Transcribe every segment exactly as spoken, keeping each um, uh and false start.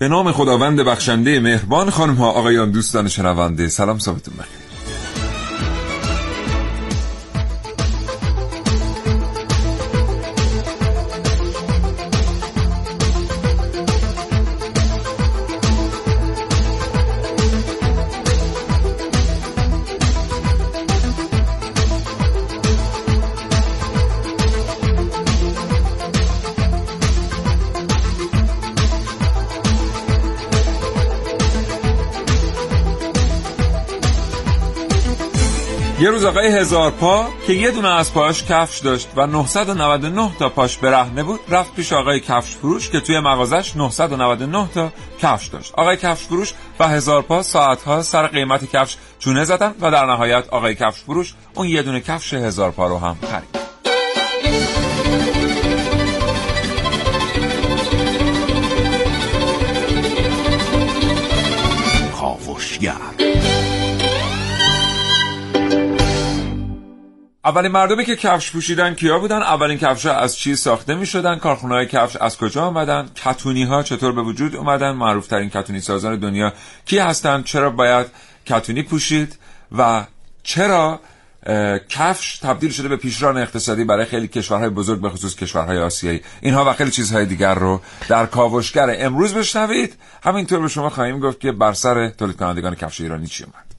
به نام خداوند بخشنده مهربان. خانم ها، آقایان، دوستان شنونده، سلام، صبحتون بخیر. یه روز آقای هزار پا که یه دونه از پاش کفش داشت و نهصد و نود و نه تا پاش برهنه بود، رفت پیش آقای کفش فروش که توی مغازش نهصد و نود و نه تا کفش داشت. آقای کفش فروش و هزار پا ساعتها سر قیمت کفش چونه زدن و در نهایت آقای کفش فروش اون یه دونه کفش هزار پا رو هم خرید. کاوشگر. اولین مردمی که کفش پوشیدن کیا بودن؟ اولین کفش‌ها از چی ساخته می‌شدن؟ کارخانه‌های کفش از کجا آمدن؟ کتونی‌ها چطور به وجود آمدن؟ معروف‌ترین کتونی‌سازان دنیا کی هستند؟ چرا باید کتونی پوشید و چرا کفش تبدیل شده به پیشران اقتصادی برای خیلی کشورهای بزرگ، به خصوص کشورهای آسیایی؟ اینها و خیلی چیزهای دیگر رو در کاوشگر امروز بشنوید. همینطور به شما خواهیم گفت که بر سر تولید کنندگان کفش ایرانی چی اومد.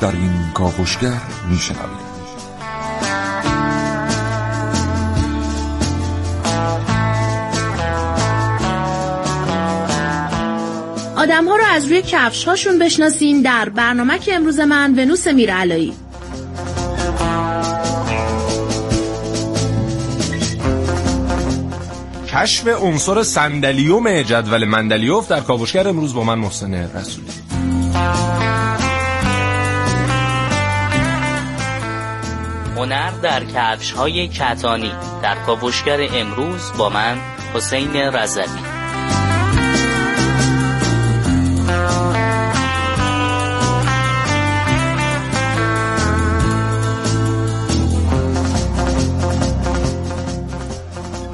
در این کاوشگر میشنوید آدم‌ها رو از روی کفش‌هاشون بشناسین، در برنامه که امروز من ونوس میرعلایی. کشف عنصر صندلیوم جدول مندلیف در کاوشگر امروز با من محسن رسولی. هنر در کفش‌های کتانی در کاوشگر امروز با من حسین رزالی.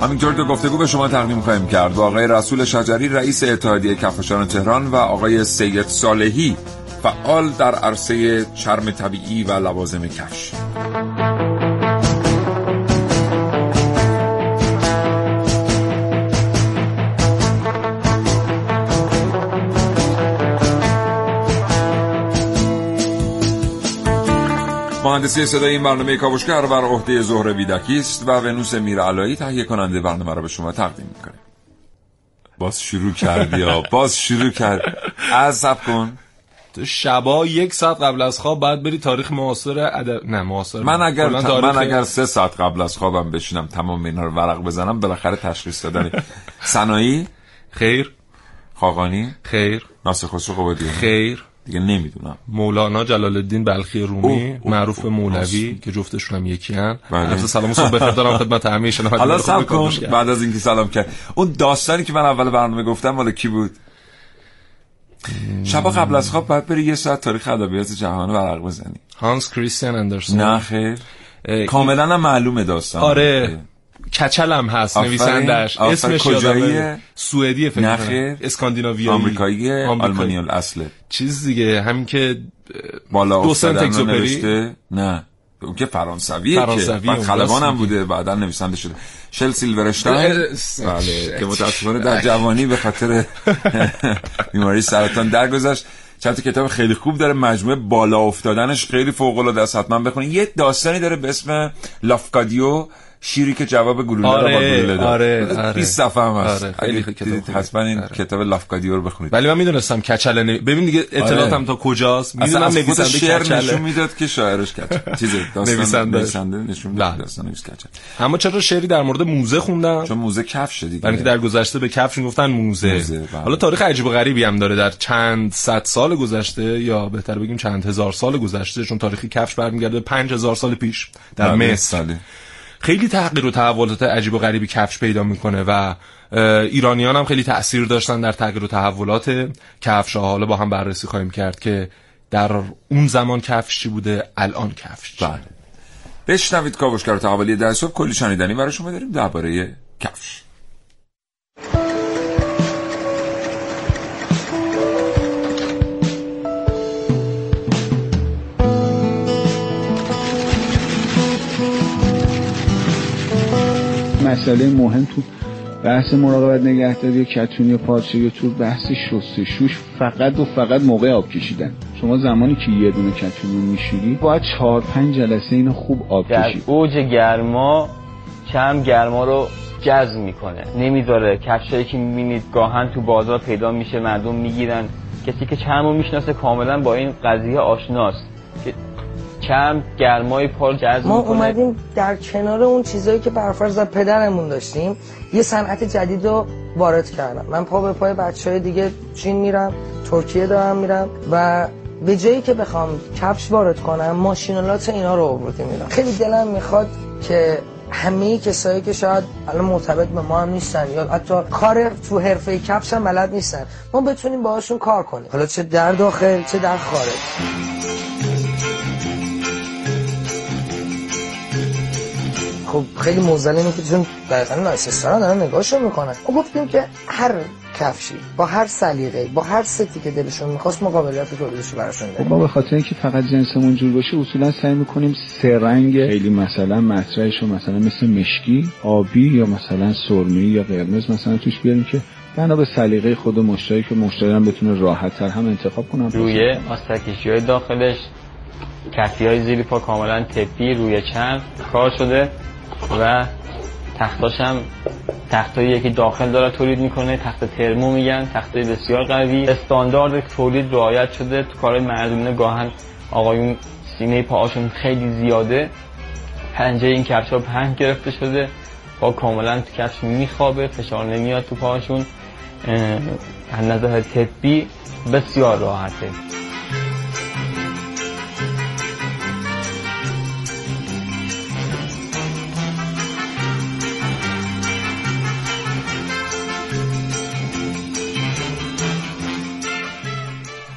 همینطور تو گفتگو به شما تقدیم خواهیم کرد با آقای رسول شجری، رئیس اتحادیه کفشان تهران، و آقای سید صالحی، فعال در عرصه چرم طبیعی و لوازم کفش. مهندسی صدای این برنامه کاوشگر بر عهده زهره ویداکی است و ونوس میرعلایی تهیه کننده برنامه را به شما تقدیم میکنه. باز شروع کردی ها باز شروع کرد از سب کن تو شبا یک ساعت قبل از خواب بعد بری تاریخ معاصر عدب... نه معاصر من اگر من تاریخ... اگر سه ساعت قبل از خوابم بشینم تمام اینا رو ورق بزنم بالاخره تشخیص دادنی. سنایی خیر، خاقانی خیر، ناسخ خسرو خیر، دیگه نمیدونم، مولانا جلال الدین بلخی رومی، او، او، معروف او، او، مولوی ناس. که جفتشون هم یکی ان. البته سلام صبح بخیر دارم خدمت همه شما. حالا سلام کن بعد از اینکه سلام کرد. اون داستانی که من اول برنامه گفتم مال کی بود؟ شب قبل از خواب بعد بری یه ساعت تاریخ ادبیات جهانی ورق بزنی. هانس کریستین اندرسون. نه خیر، کاملا هم معلومه داستان. آره کچلم هست نویسندش. اسمش کجاییه؟ سوئدیه فکر کنم. نخیر، اسکاندیناویایی، آمریکاییه، آلمانی الاصله. چیز دیگه همین که بالا دوسنت اگزوپری. نه اون که فرانسویه، فرانسوی که خلبان هم بوده بعدا نویسنده شده. شل سیلورشتاین بله که متأسفانه در جوانی به خاطر بیماری سرطان درگذشت. چند تا کتاب خیلی خوب داره، مجموعه بالا افتادنش خیلی فوق العاده است، حتما بخونید. یه داستانی داره به اسم لافکادیو شیری که جواب گلوله آره، داد گلوله داد آره آره بیست صفحه هم هست. آره، خیلی کتاب حتما این آره. کتاب لافکادیو رو بخونید. ولی من میدونستم کچله نمی... ببین دیگه اطلاعاتم آره. تا کجاست. میدونم نویسنده شعر نشون میداد که شاعرش کچله چیز داستان نویسنده نشون میداد داستان نویس کچله. اما چرا شعری در مورد موزه خوندم؟ چون موزه کفشه دیگه. یعنی که در گذشته به کفش میگفتن موزه. حالا تاریخ عجیب و غریبی هم داره در چند صد سال گذشته، یا بهتر بگیم چند هزار سال گذشته، چون تاریخ کفش برمیگرده پنج هزار سال پیش در مصر. خیلی تغییر و تحولات عجیب و غریبی کفش پیدا میکنه و ایرانیان هم خیلی تأثیر داشتن در تغییر و تحولات کفش ها. حالا با هم بررسی خواهیم کرد که در اون زمان کفش چی بوده، الان کفش چی. بله. بشنوید کاوشگر تحولی در صبح، کلی شنیدنی برای شما داریم درباره کفش. مسئله مهم تو بحث مراقبت نگهداری کتونی یا پارچه یا تو بحث شستشوش فقط و فقط موقع آب کشیدن. شما زمانی که یه دونه کتونی میشوری باید چهار پنج جلسه اینو خوب آب کشید. در اوج گرما کم گرما رو جذب میکنه، نمیذاره. کفشایی که میبینید گاهن تو بازار پیدا میشه، مردم میگیرن. کسی که چرمو میشناسه کاملا با این قضیه آشناست که چم گرمای پا جذب ما میکنه. اومدیم در کنار اون چیزایی که برفرض از پدرمون داشتیم یه صنعت جدید رو وارد کردم. من پا به پای بچهای دیگه چین میرم، ترکیه دارم میرم و به جایی که بخوام کفش وارد کنم ماشینالات اینا رو آوردیم میرم. خیلی دلم میخواد که همه کسایی که شاید الان مرتبط به ما هم نیستن یا حتی کار تو حرفه کفش هم بلد نیستن ما بتونیم باهاشون کار کنیم، حالا چه در داخل چه در خارج. خب خیلی موزلینه که چون دقیقاً ناسستانا دارن نگاهشو میکنن. ما گفتیم که هر کفشی با هر سلیقه با هر ستی که دلشون میخواست مقابلات تولیدش براشون داریم. ما به خاطر اینکه فقط جنسمون جور باشه اصولا سعی میکنیم سه رنگ خیلی مثلا مطرحشو مثلا مثل مشکی، آبی یا مثلا سرمه‌ای یا قرمز مثلا توش بیاریم که بنا به سلیقه خود مشتری که مشتری هم بتونه راحت‌تر هم انتخاب کنه. روی آستکشی‌های داخلش، کفی‌های زیر پا کاملا تپی روی چرم کار شده و تختاش هم تختاییه که داخل داره تولید میکنه. تخت ترمو میگن، تختای بسیار قوی. استاندارد تولید رعایت شده. تو کارهای مردونه گاهن آقایون سینه پاهاشون خیلی زیاده، پنجه این کفشا پهن گرفته شده، پا کاملا تو کفش میخوابه، فشار نمیاد تو پاهاشون. از نظر طبی بسیار راحته.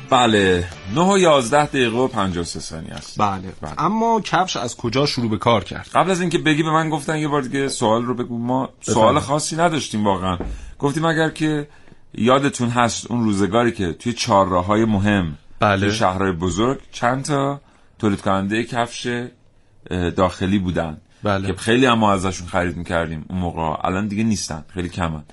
بله، نه و یازده دقیقه و پنجاه و سه ثانیه است. بله. بله. اما کفش از کجا شروع به کار کرد؟ قبل از اینکه بگی به من گفتن یه بار دیگه سوال رو بگو. ما سوال خاصی نداشتیم واقعا. گفتیم اگر که یادتون هست اون روزگاری که توی چهارراه‌های مهم، بله، توی شهرهای بزرگ چند تا تولید کننده کفش داخلی بودن، بله، که خیلی هم ما ازشون خرید می‌کردیم اون موقع. الان دیگه نیستن، خیلی کمن.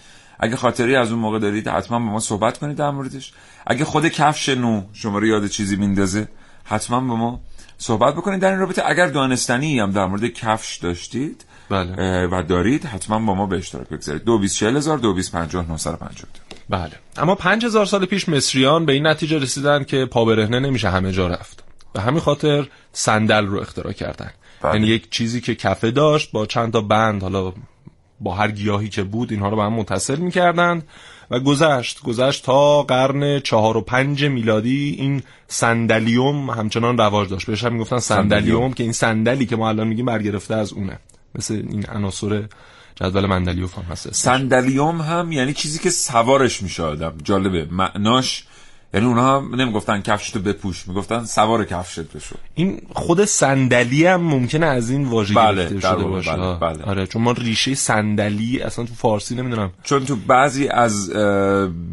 اگه خاطری از اون موقع دارید حتما با ما صحبت کنید در موردش. اگه خود کفش نو شما رو یاد چیزی میندازه حتما با ما صحبت بکنید در این رابطه. اگر دانستنی هم در مورد کفش داشتید، بله، و دارید حتما با ما به اشتراک بگذارید. دو بیست چهل هزار دو بیست پنجاه نهصد و پنجاه. بله. اما پنج هزار سال پیش مصریان به این نتیجه رسیدن که پا برهنه نمیشه همه جا رفت. به همین خاطر صندل رو اختراع کردن. یعنی یک چیزی که کفه داشت با چند تا بند، حالا با هر گیاهی که بود، اینها رو به هم متصل می‌کردند و گذشت گذشت تا قرن چهار و پنج میلادی این صندلیوم همچنان رواج داشت. بهش هم میگفتن صندلیوم، که این صندلی که ما الان میگیم برگرفته از اونه. مثل این عناصر جدول مندلیف هم هست. صندلیوم هم یعنی چیزی که سوارش میشه آدم. جالبه معناش، یعنی اونها نمیگفتن کفشتو بپوش، میگفتن سوار کفشت بشو. این خود صندلی هم ممکنه از این واژه گرفته شده باشه. بله، بله. آره، چون ما ریشه صندلی اصلا تو فارسی نمیدونم، چون تو بعضی از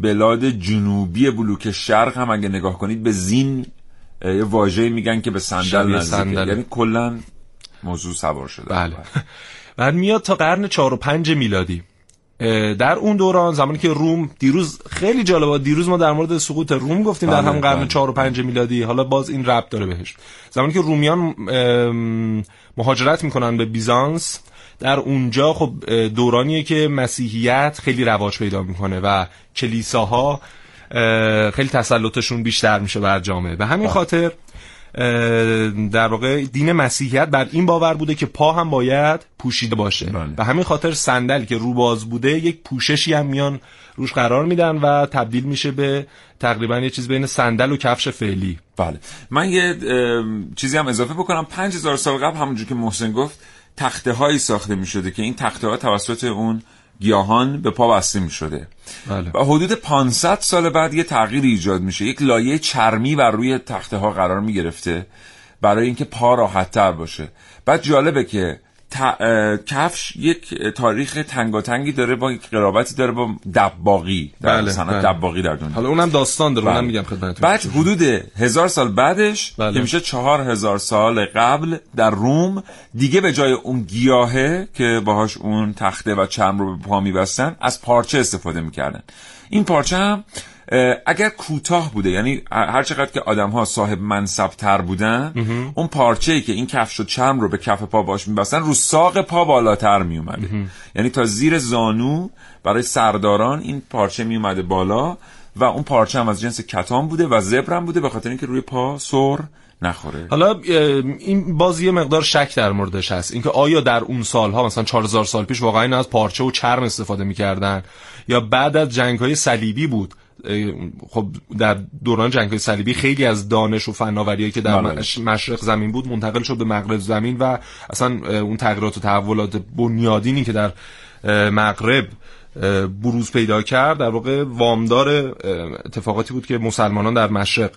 بلاد جنوبی بلوک شرق هم اگه نگاه کنید به زین یه واژه‌ای میگن که به صندل نزدیکه، یعنی کلا موضوع سوار شده. بله. بعد میاد تا قرن چهار و پنج میلادی در اون دوران زمانی که روم، دیروز خیلی جالبه، دیروز ما در مورد سقوط روم گفتیم در هم قرن چهار و پنج میلادی، حالا باز این ربط داره بهش. زمانی که رومیان مهاجرت میکنن به بیزانس، در اونجا خب دورانیه که مسیحیت خیلی رواج پیدا میکنه و کلیساها خیلی تسلطشون بیشتر میشه بر جامعه. به همین خاطر در واقع دین مسیحیت بر این باور بوده که پا هم باید پوشیده باشه. بله. و همین خاطر صندل که روباز بوده یک پوششی هم میان روش قرار میدن و تبدیل میشه به تقریبا یه چیز بین صندل و کفش فعلی. بله. من یه چیزی هم اضافه بکنم. پنج هزار سال قبل همونجور که محسن گفت تخته هایی ساخته میشده که این تخته ها توسط اون گیاهان به پا بسته میشده. بله. و حدود پانصد سال بعد یه تغییر ایجاد میشه، یک لایه چرمی بر روی تخته ها قرار میگرفته برای اینکه پا راحت تر باشه. بعد جالبه که ت... اه... کفش یک تاریخ تنگاتنگی داره، با یک قرابتی داره با دباغی در بله، صنعت بله. دباغی در دنیا. حالا اونم داستان داره، بله. اونم میگم خدمتتون. بعد حدود هزار سال بعدش بله. که میشه چهار هزار سال قبل در روم، دیگه به جای اون گیاهه که باهاش اون تخته و چرم رو به پا می‌بستن از پارچه استفاده می‌کردن. این پارچه هم اگر کوتاه بوده، یعنی هر چقدر که آدم‌ها صاحب منصب تر بودن مهم. اون پارچه‌ای که این کفش و چرم رو به کف پا باش می‌بستن رو ساق پا بالاتر میومده، یعنی تا زیر زانو برای سرداران این پارچه میومده بالا و اون پارچه هم از جنس کتان بوده و زبرم بوده به خاطر اینکه روی پا سر نخوره. حالا این باز یه مقدار شک در موردش هست، اینکه آیا در اون سالها مثلا چهار هزار سال پیش واقعا اینا از پارچه و چرم استفاده می‌کردن یا بعد از جنگ‌های صلیبی بود. خب در دوران جنگ‌های صلیبی خیلی از دانش و فناوری‌هایی که در مشرق زمین بود منتقل شد به مغرب زمین و اصلا اون تغییرات و تحولات بنیادینی که در مغرب بروز پیدا کرد در واقع وامدار اتفاقاتی بود که مسلمانان در مشرق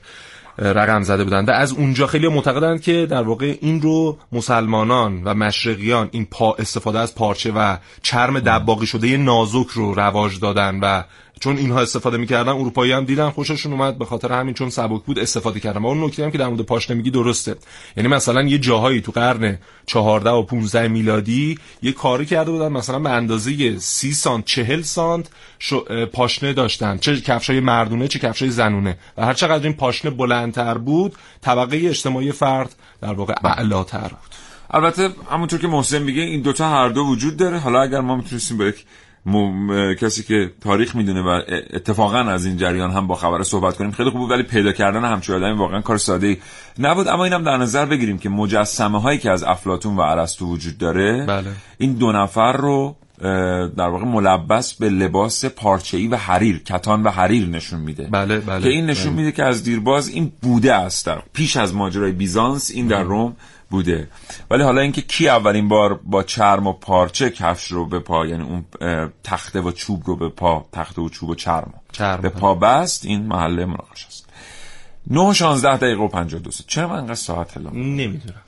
رقم زده بودند. از اونجا خیلی معتقدند که در واقع این رو مسلمانان و مشرقیان این پا استفاده از پارچه و چرم دباغی شده نازک رو رواج دادن و چون اینها استفاده می‌کردن اروپایی هم دیدن خوششون اومد، به خاطر همین چون سبک بود استفاده کردن. و اون نکته هم که در مورد پاشنه میگی درسته، یعنی مثلا یه جاهایی تو قرن چهارده و پانزده میلادی یه کاری کرده بودن، مثلا به اندازه سی سانت چهل سانت پاشنه داشتن، چه کفشای مردونه چه کفشای زنونه، و هر چقدر این پاشنه بلندتر بود طبقه اجتماعی فرد در واقع اعلاتر بود. البته همونطور که محسن میگه این دوتا هر دو وجود داره. حالا اگر ما میتونستیم با یک مم... کسی که تاریخ میدونه و اتفاقا از این جریان هم با خبره صحبت کنیم خیلی خوب بود، ولی پیدا کردن همچین آدمی واقعا کار ساده‌ای نبود. اما اینم در نظر بگیریم که مجسمه هایی که از افلاطون و ارسطو وجود داره بله. این دو نفر رو در واقع ملبس به لباس پارچه‌ای و حریر، کتان و حریر نشون میده بله بله. که این نشون بله. میده که از دیرباز این بوده است، در پیش از ماجرای بیزانس این در روم بوده. ولی حالا اینکه کی اولین بار با چرم و پارچه کفش رو به پا، یعنی اون تخته و چوب رو به پا، تخته و چوب و چرم, چرم به پا بست، این محل مناقشه است. نه و شانزده دقیقه و پنجاه و دو ثانیه. چرا من انقدر ساعت الان نمیدونم.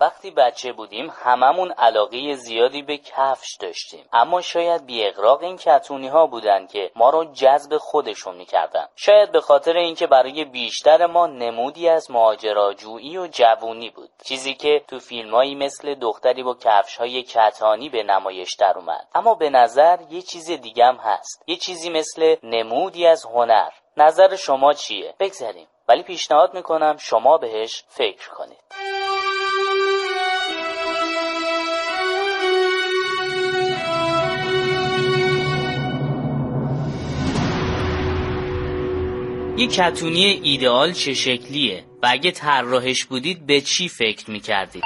وقتی بچه بودیم هممون علاقه زیادی به کفش داشتیم، اما شاید بی اغراق این کتونی ها بودن که ما رو جذب خودشون میکردن، شاید به خاطر اینکه برای بیشتر ما نمودی از ماجراجویی و جوونی بود، چیزی که تو فیلمایی مثل دختری با کفش های کتانی به نمایش در اومد. اما به نظر یه چیز دیگه هم هست، یه چیزی مثل نمودی از هنر. نظر شما چیه؟ بگذاریم، ولی پیشنهاد میکنم شما بهش فکر کنید. یک کتونی ایدئال چه شکلیه و اگه طراحش بودید به چی فکر میکردید؟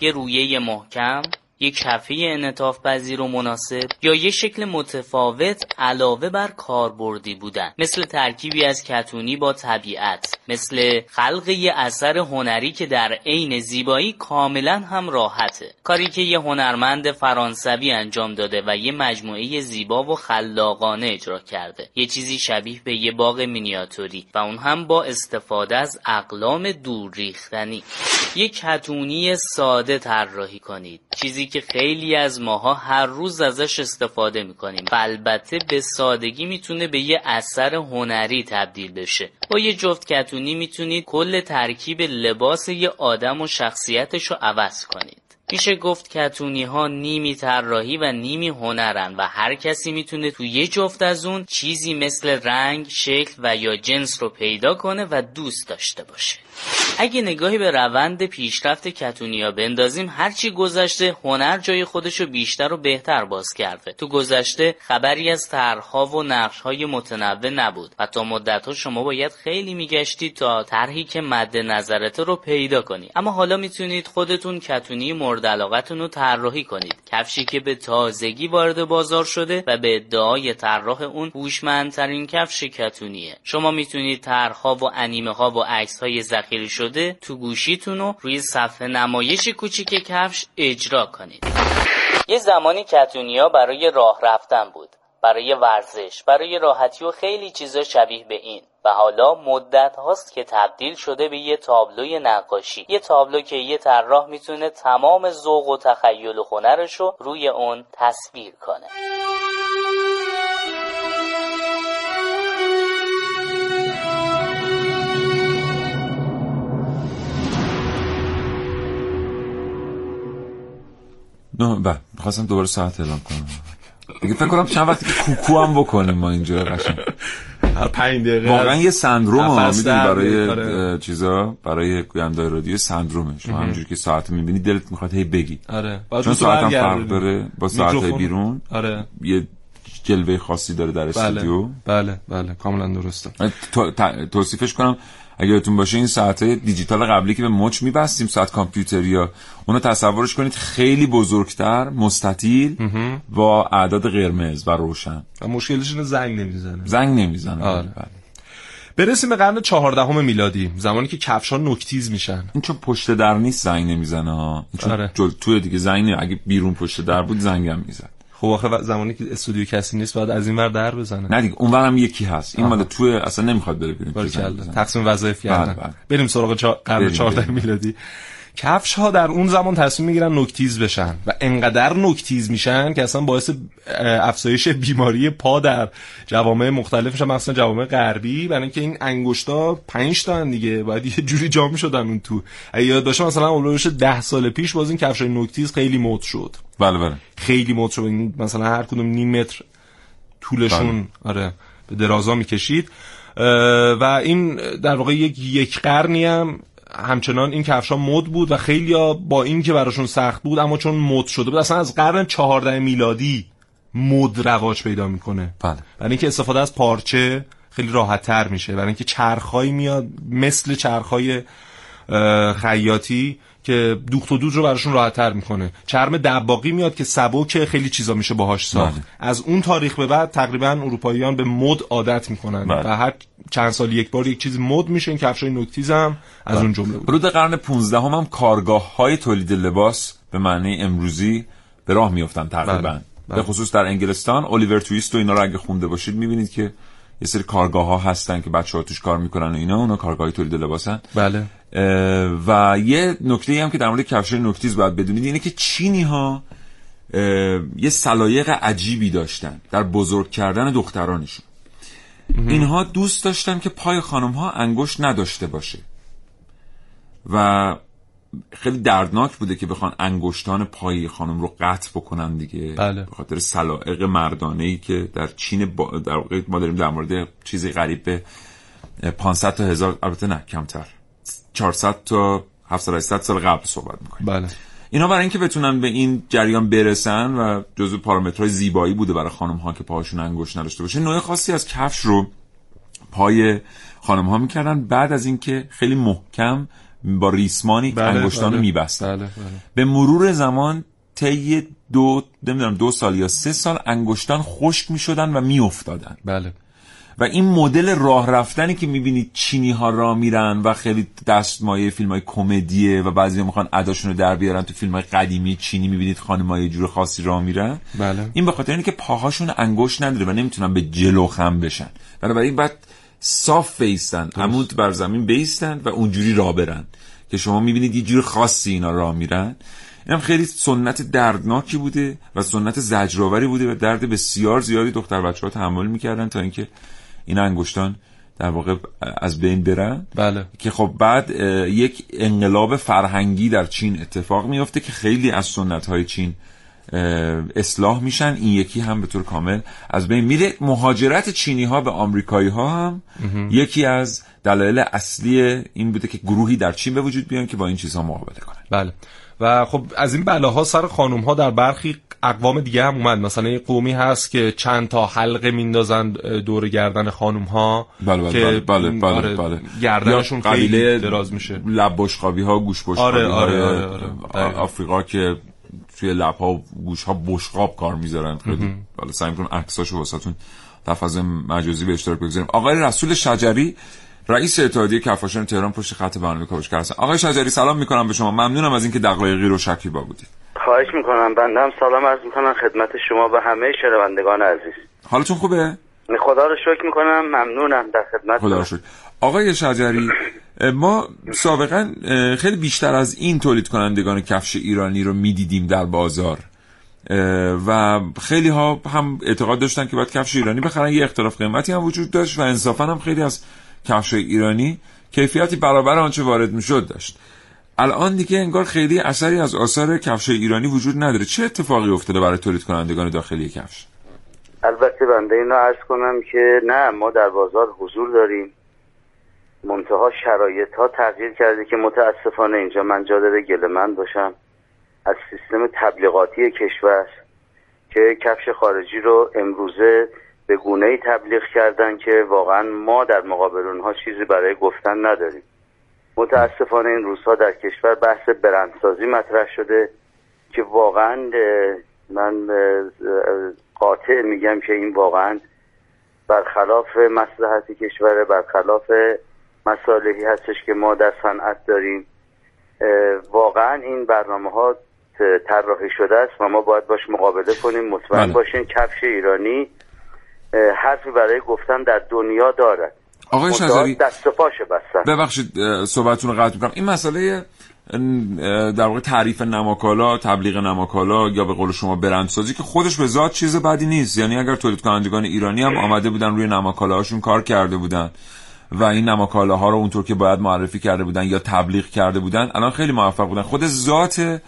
یه رویه محکم، یه کفه انعطاف پذیر و مناسب، یا یه شکل متفاوت علاوه بر کاربردی بودن، مثل ترکیبی از کتونی با طبیعت، مثل خلق یه اثر هنری که در عین زیبایی کاملا هم راحته، کاری که یه هنرمند فرانسوی انجام داده و یه مجموعه زیبا و خلاقانه اجرا کرده، یه چیزی شبیه به یه باغ مینیاتوری و اون هم با استفاده از اقلام دور ریختنی. یه کتونی ساده طراحی کنید، چیزی که خیلی از ماها هر روز ازش استفاده میکنیم و البته به سادگی میتونه به یه اثر هنری تبدیل بشه. با یه جفت کتونی میتونید کل ترکیب لباس یه آدم و شخصیتش رو عوض کنید. میشه گفت کتونی ها نیمی طراحی و نیمی هنرن و هر کسی میتونه تو یه جفت از اون چیزی مثل رنگ، شکل و یا جنس رو پیدا کنه و دوست داشته باشه. اگه نگاهی به روند پیشرفت کتونیا بندازیم، هرچی گذشته هنر جای خودشو بیشتر و بهتر باز کرده. تو گذشته خبری از طرح‌ها و نقش‌های متنوع نبود و تا مدت‌ها شما باید خیلی میگشتید تا طرحی که مد نظرت رو پیدا کنی. اما حالا میتونید خودتون کتونی مورد علاقتون رو طراحی کنید. کفشی که به تازگی وارد بازار شده و به ادعای طراح اون هوشمندترین کفش کتونیه. شما میتونید طرح‌ها و انیمه‌ها و عکس‌های ذخیره شده تو گوشیتون رو روی صفحه نمایش کوچیک کفش اجرا کنید. یه زمانی کتونیا برای راه رفتن بود، برای ورزش، برای راحتی و خیلی چیزا شبیه به این. و حالا مدت هاست که تبدیل شده به یه تابلوی نقاشی، یه تابلو که یه طراح میتونه تمام ذوق و تخیل و هنرش رو روی اون تصویر کنه. نه بله، می‌خواستم دوباره ساعت اعلام کنم. دیگه فکر کنم چند وقتی که کوکو هم بکنه ما اینجا قشنگ. پنج دقیقه. واقعا یه سندرومه می‌دونی برای چیزا، برای گوینده رادیو سندرومه. شما همونجوری که ساعت می‌بینی دلت می‌خواد هی بگی. آره. چون ساعتم فرق داره با ساعت‌های بیرون. آره. یه جلوه خاصی داره در استودیو. بله. بله، بله، کاملا درسته. توصیفش کنم اگه یادتون باشه این ساعت‌های دیجیتال قبلی که به مچ می‌بستیم، ساعت کامپیوتریا، اونو تصورش کنید خیلی بزرگتر، مستطیل با اعداد قرمز و روشن. و مشکلش اینه زنگ نمیزنه. زنگ نمیزنه. آره. برسیم به قرن چهاردهم میلادی، زمانی که کفش‌ها نوکتیز میشن. این چون پشت در نیست زنگ نمیزنه ها. چون آره. تو دیگه زنگ نمیزنه. اگه بیرون پشت در بود زنگم میزد. خب آخه زمانی که استودیو کسی نیست باید از این ور در بزنه. نه دیگه اونورم یکی هست. این مال تو اصلا نمیخواد بره بیرون. تقسیم وظایف کردن. بریم سراغ چا... قرن چهاردهم میلادی. کفش ها در اون زمان تصمیم میگیرن نوکتیز بشن و انقدر نوکتیز میشن که اصلا باعث افزایش بیماری پا در جوامع مختلف میشن، مثلا جوامع غربی، برای اینکه این انگشتا پنج تا دیگه باید یه جوری جا میشدن اون تو. اگه یاد باشه مثلا اولش ده سال پیش باز این کفش های نوکتیز خیلی مد شد. بله بله. خیلی مد شد، مثلا هر کدوم نیم متر طولشون آره به درازا میکشید و این در واقع یک یک قرنی هم همچنان این کفشا مد بود و خیلیا با این که براشون سخت بود اما چون مد شده بود اصلا از قرن چهارده میلادی مد رواج پیدا میکنه. بله. برای اینکه استفاده از پارچه خیلی راحت تر میشه، برای اینکه چرخای میاد مثل چرخای خیاطی که دوخت و دود رو براشون راحت تر میکنه. چرم دباغی میاد که سبک خیلی چیزا میشه باهاش ساخت. بله. از اون تاریخ به بعد تقریبا اروپاییان به مد عادت میکنن. بله. و هر چند سال یک بار یک چیز مد میشه. این کفشای نوکتیز هم از بله. اون جمله بود. ورود قرن پانزدهم هم, هم کارگاه‌های تولید لباس به معنی امروزی به راه میافتن تقریبا. بله. بله. به خصوص در انگلستان الیور تویست و اینا رو اگه خونده باشید میبینید که یه سری کارگاه‌ها هستن که بچه‌ها توش کار میکنن و اینا، اونا کارگاه‌های تولید لباسن. بله. و یه نکته‌ای هم که در مورد کفش‌های نوکتیز باید بدونید اینه که چینی‌ها یه سلایق عجیبی داشتن در بزرگ کردن دخترانشون. اینها دوست داشتن که پای خانم‌ها انگشت نداشته باشه و خیلی دردناک بوده که بخوان انگشتان پای خانم رو قطع بکنن دیگه. بله. به خاطر سلایق مردانه‌ای که در چین با... در واقع ما داریم در مورد چیزی قریب به پانصد تا هزار، البته نه کمتر، چهارصد تا هفتصد سال قبل صحبت می‌کنیم. بله. اینا برای اینکه بتونن به این جریان برسن و جزو پارامترهای زیبایی بوده برای خانم‌ها که پاهاشون انگشت نداشته باشه، نوع خاصی از کفش رو پای خانم‌ها می‌کردن بعد از اینکه خیلی محکم با ریسمانی بله، انگشتانو بله، میبستن. بله، بله. به مرور زمان طی دو نمیدونم دو سال یا سه سال انگشتان خشک میشدن و میافتادن. بله. و این مدل راه رفتنی که میبینید چینی ها راه میرن و خیلی دستمایه فیلم های کمدیه و بعضیا میخوان اداشونو در بیارن تو فیلم های قدیمی چینی میبینید خانمای جور خاصی راه میرن. بله. این به خاطر اینه که پاهاشون انگشت نداره و نمیتونن به جلو خم بشن، بنابراین بعد صاف بیستن، عمود بر زمین بیستن و اونجوری راه برن که شما میبینید یه جور خاصی اینا راه میرن. اینم خیلی سنت دردناکی بوده و سنت زجرآوری بوده و درد بسیار زیادی دختر بچه‌ها تحمل میکردن تا اینکه این انگشتان در واقع از بین برن. بله. که خب بعد یک انقلاب فرهنگی در چین اتفاق میفته که خیلی از سنت‌های چین اصلاح میشن، این یکی هم به طور کامل از بین میره. مهاجرت چینی ها به آمریکایی ها هم مهم. یکی از دلایل اصلی این بوده که گروهی در چین به وجود بیان که با این چیزها مقابله کنن. بله. و خب از این بلاها سر خانوم ها در برخی اقوام دیگه هم اومد، مثلا یه قومی هست که چند تا حلقه میندازن دور گردن خانوم ها. بله بله بله بله, بله, آره بله. گردنشون خیلی دراز میشه، لب بشقابی ها، گوش بشقابی ها. آره آره, آره, آره, آره. آفریقا که توی لب‌ها و گوش‌ها بشقاب کار می‌ذارن. خیلی حالا سعی می‌کنم عکساشو واسهتون در فضای مجازی به اشتراک بگذاریم. آقای رسول شجری، رئیس اتحادیه کفاشان تهران، پشت خط برنامه کاوشگر هستن. آقای شجری سلام می‌کنم به شما، ممنونم از اینکه دقایقی رو شکیبا بودید. خواهش می‌کنم. بنده هم سلام عرض می‌کنم خدمت شما و همه شنوندگان عزیز. حالتون خوبه؟ خدا رو شکر می‌کنم، ممنونم در خدمت. خدا رو شکر. آقای شجری، ما سابقا خیلی بیشتر از این تولید کنندگان کفش ایرانی رو میدیدیم در بازار و خیلی ها هم اعتقاد داشتن که باید کفش ایرانی بخرن. یه اختلاف قیمتی هم وجود داشت و انصافا هم خیلی از کفش ایرانی کیفیتی برابر آنچه وارد میشد داشت. الان دیگه انگار خیلی اثری از آثار کفش ایرانی وجود نداره. چه اتفاقی افتاده برای تولید کنندگان داخلی کفش؟ البته بنده اینو عرض کنم که نه، ما در بازار حضور داریم، منتها شرایط ها تغییر کرده که متاسفانه اینجا من جا داره گله‌مند باشم از سیستم تبلیغاتی کشور که کفش خارجی رو امروزه به گونه‌ای تبلیغ کردن که واقعا ما در مقابل اونها چیزی برای گفتن نداریم. متاسفانه این روزها در کشور بحث برندسازی مطرح شده که واقعا من قاطع میگم که این واقعا برخلاف مصلحت کشور، برخلاف مسائلی هستش که ما در صنعت داریم. واقعا این برنامه ها طراحی شده است و ما باید باش مقابله کنیم. مطمئن باشین کفش ایرانی حرفی برای گفتن در دنیا دارد. آقای شجری دست و پاش بستن. ببخشید صحبتتون رو قطع می‌کنم. این مسئله در واقع تعریف نماکالا، تبلیغ نماکالا یا به قول شما برندسازی که خودش به ذات چیز بدی نیست. یعنی اگر تولید کنندگان ایرانی هم آمده بودن روی نماکالاهاشون کار کرده بودن و این نماکالاها رو اونطور که باید معرفی کرده بودن یا تبلیغ کرده بودن، الان خیلی موفق بودن. خود ذات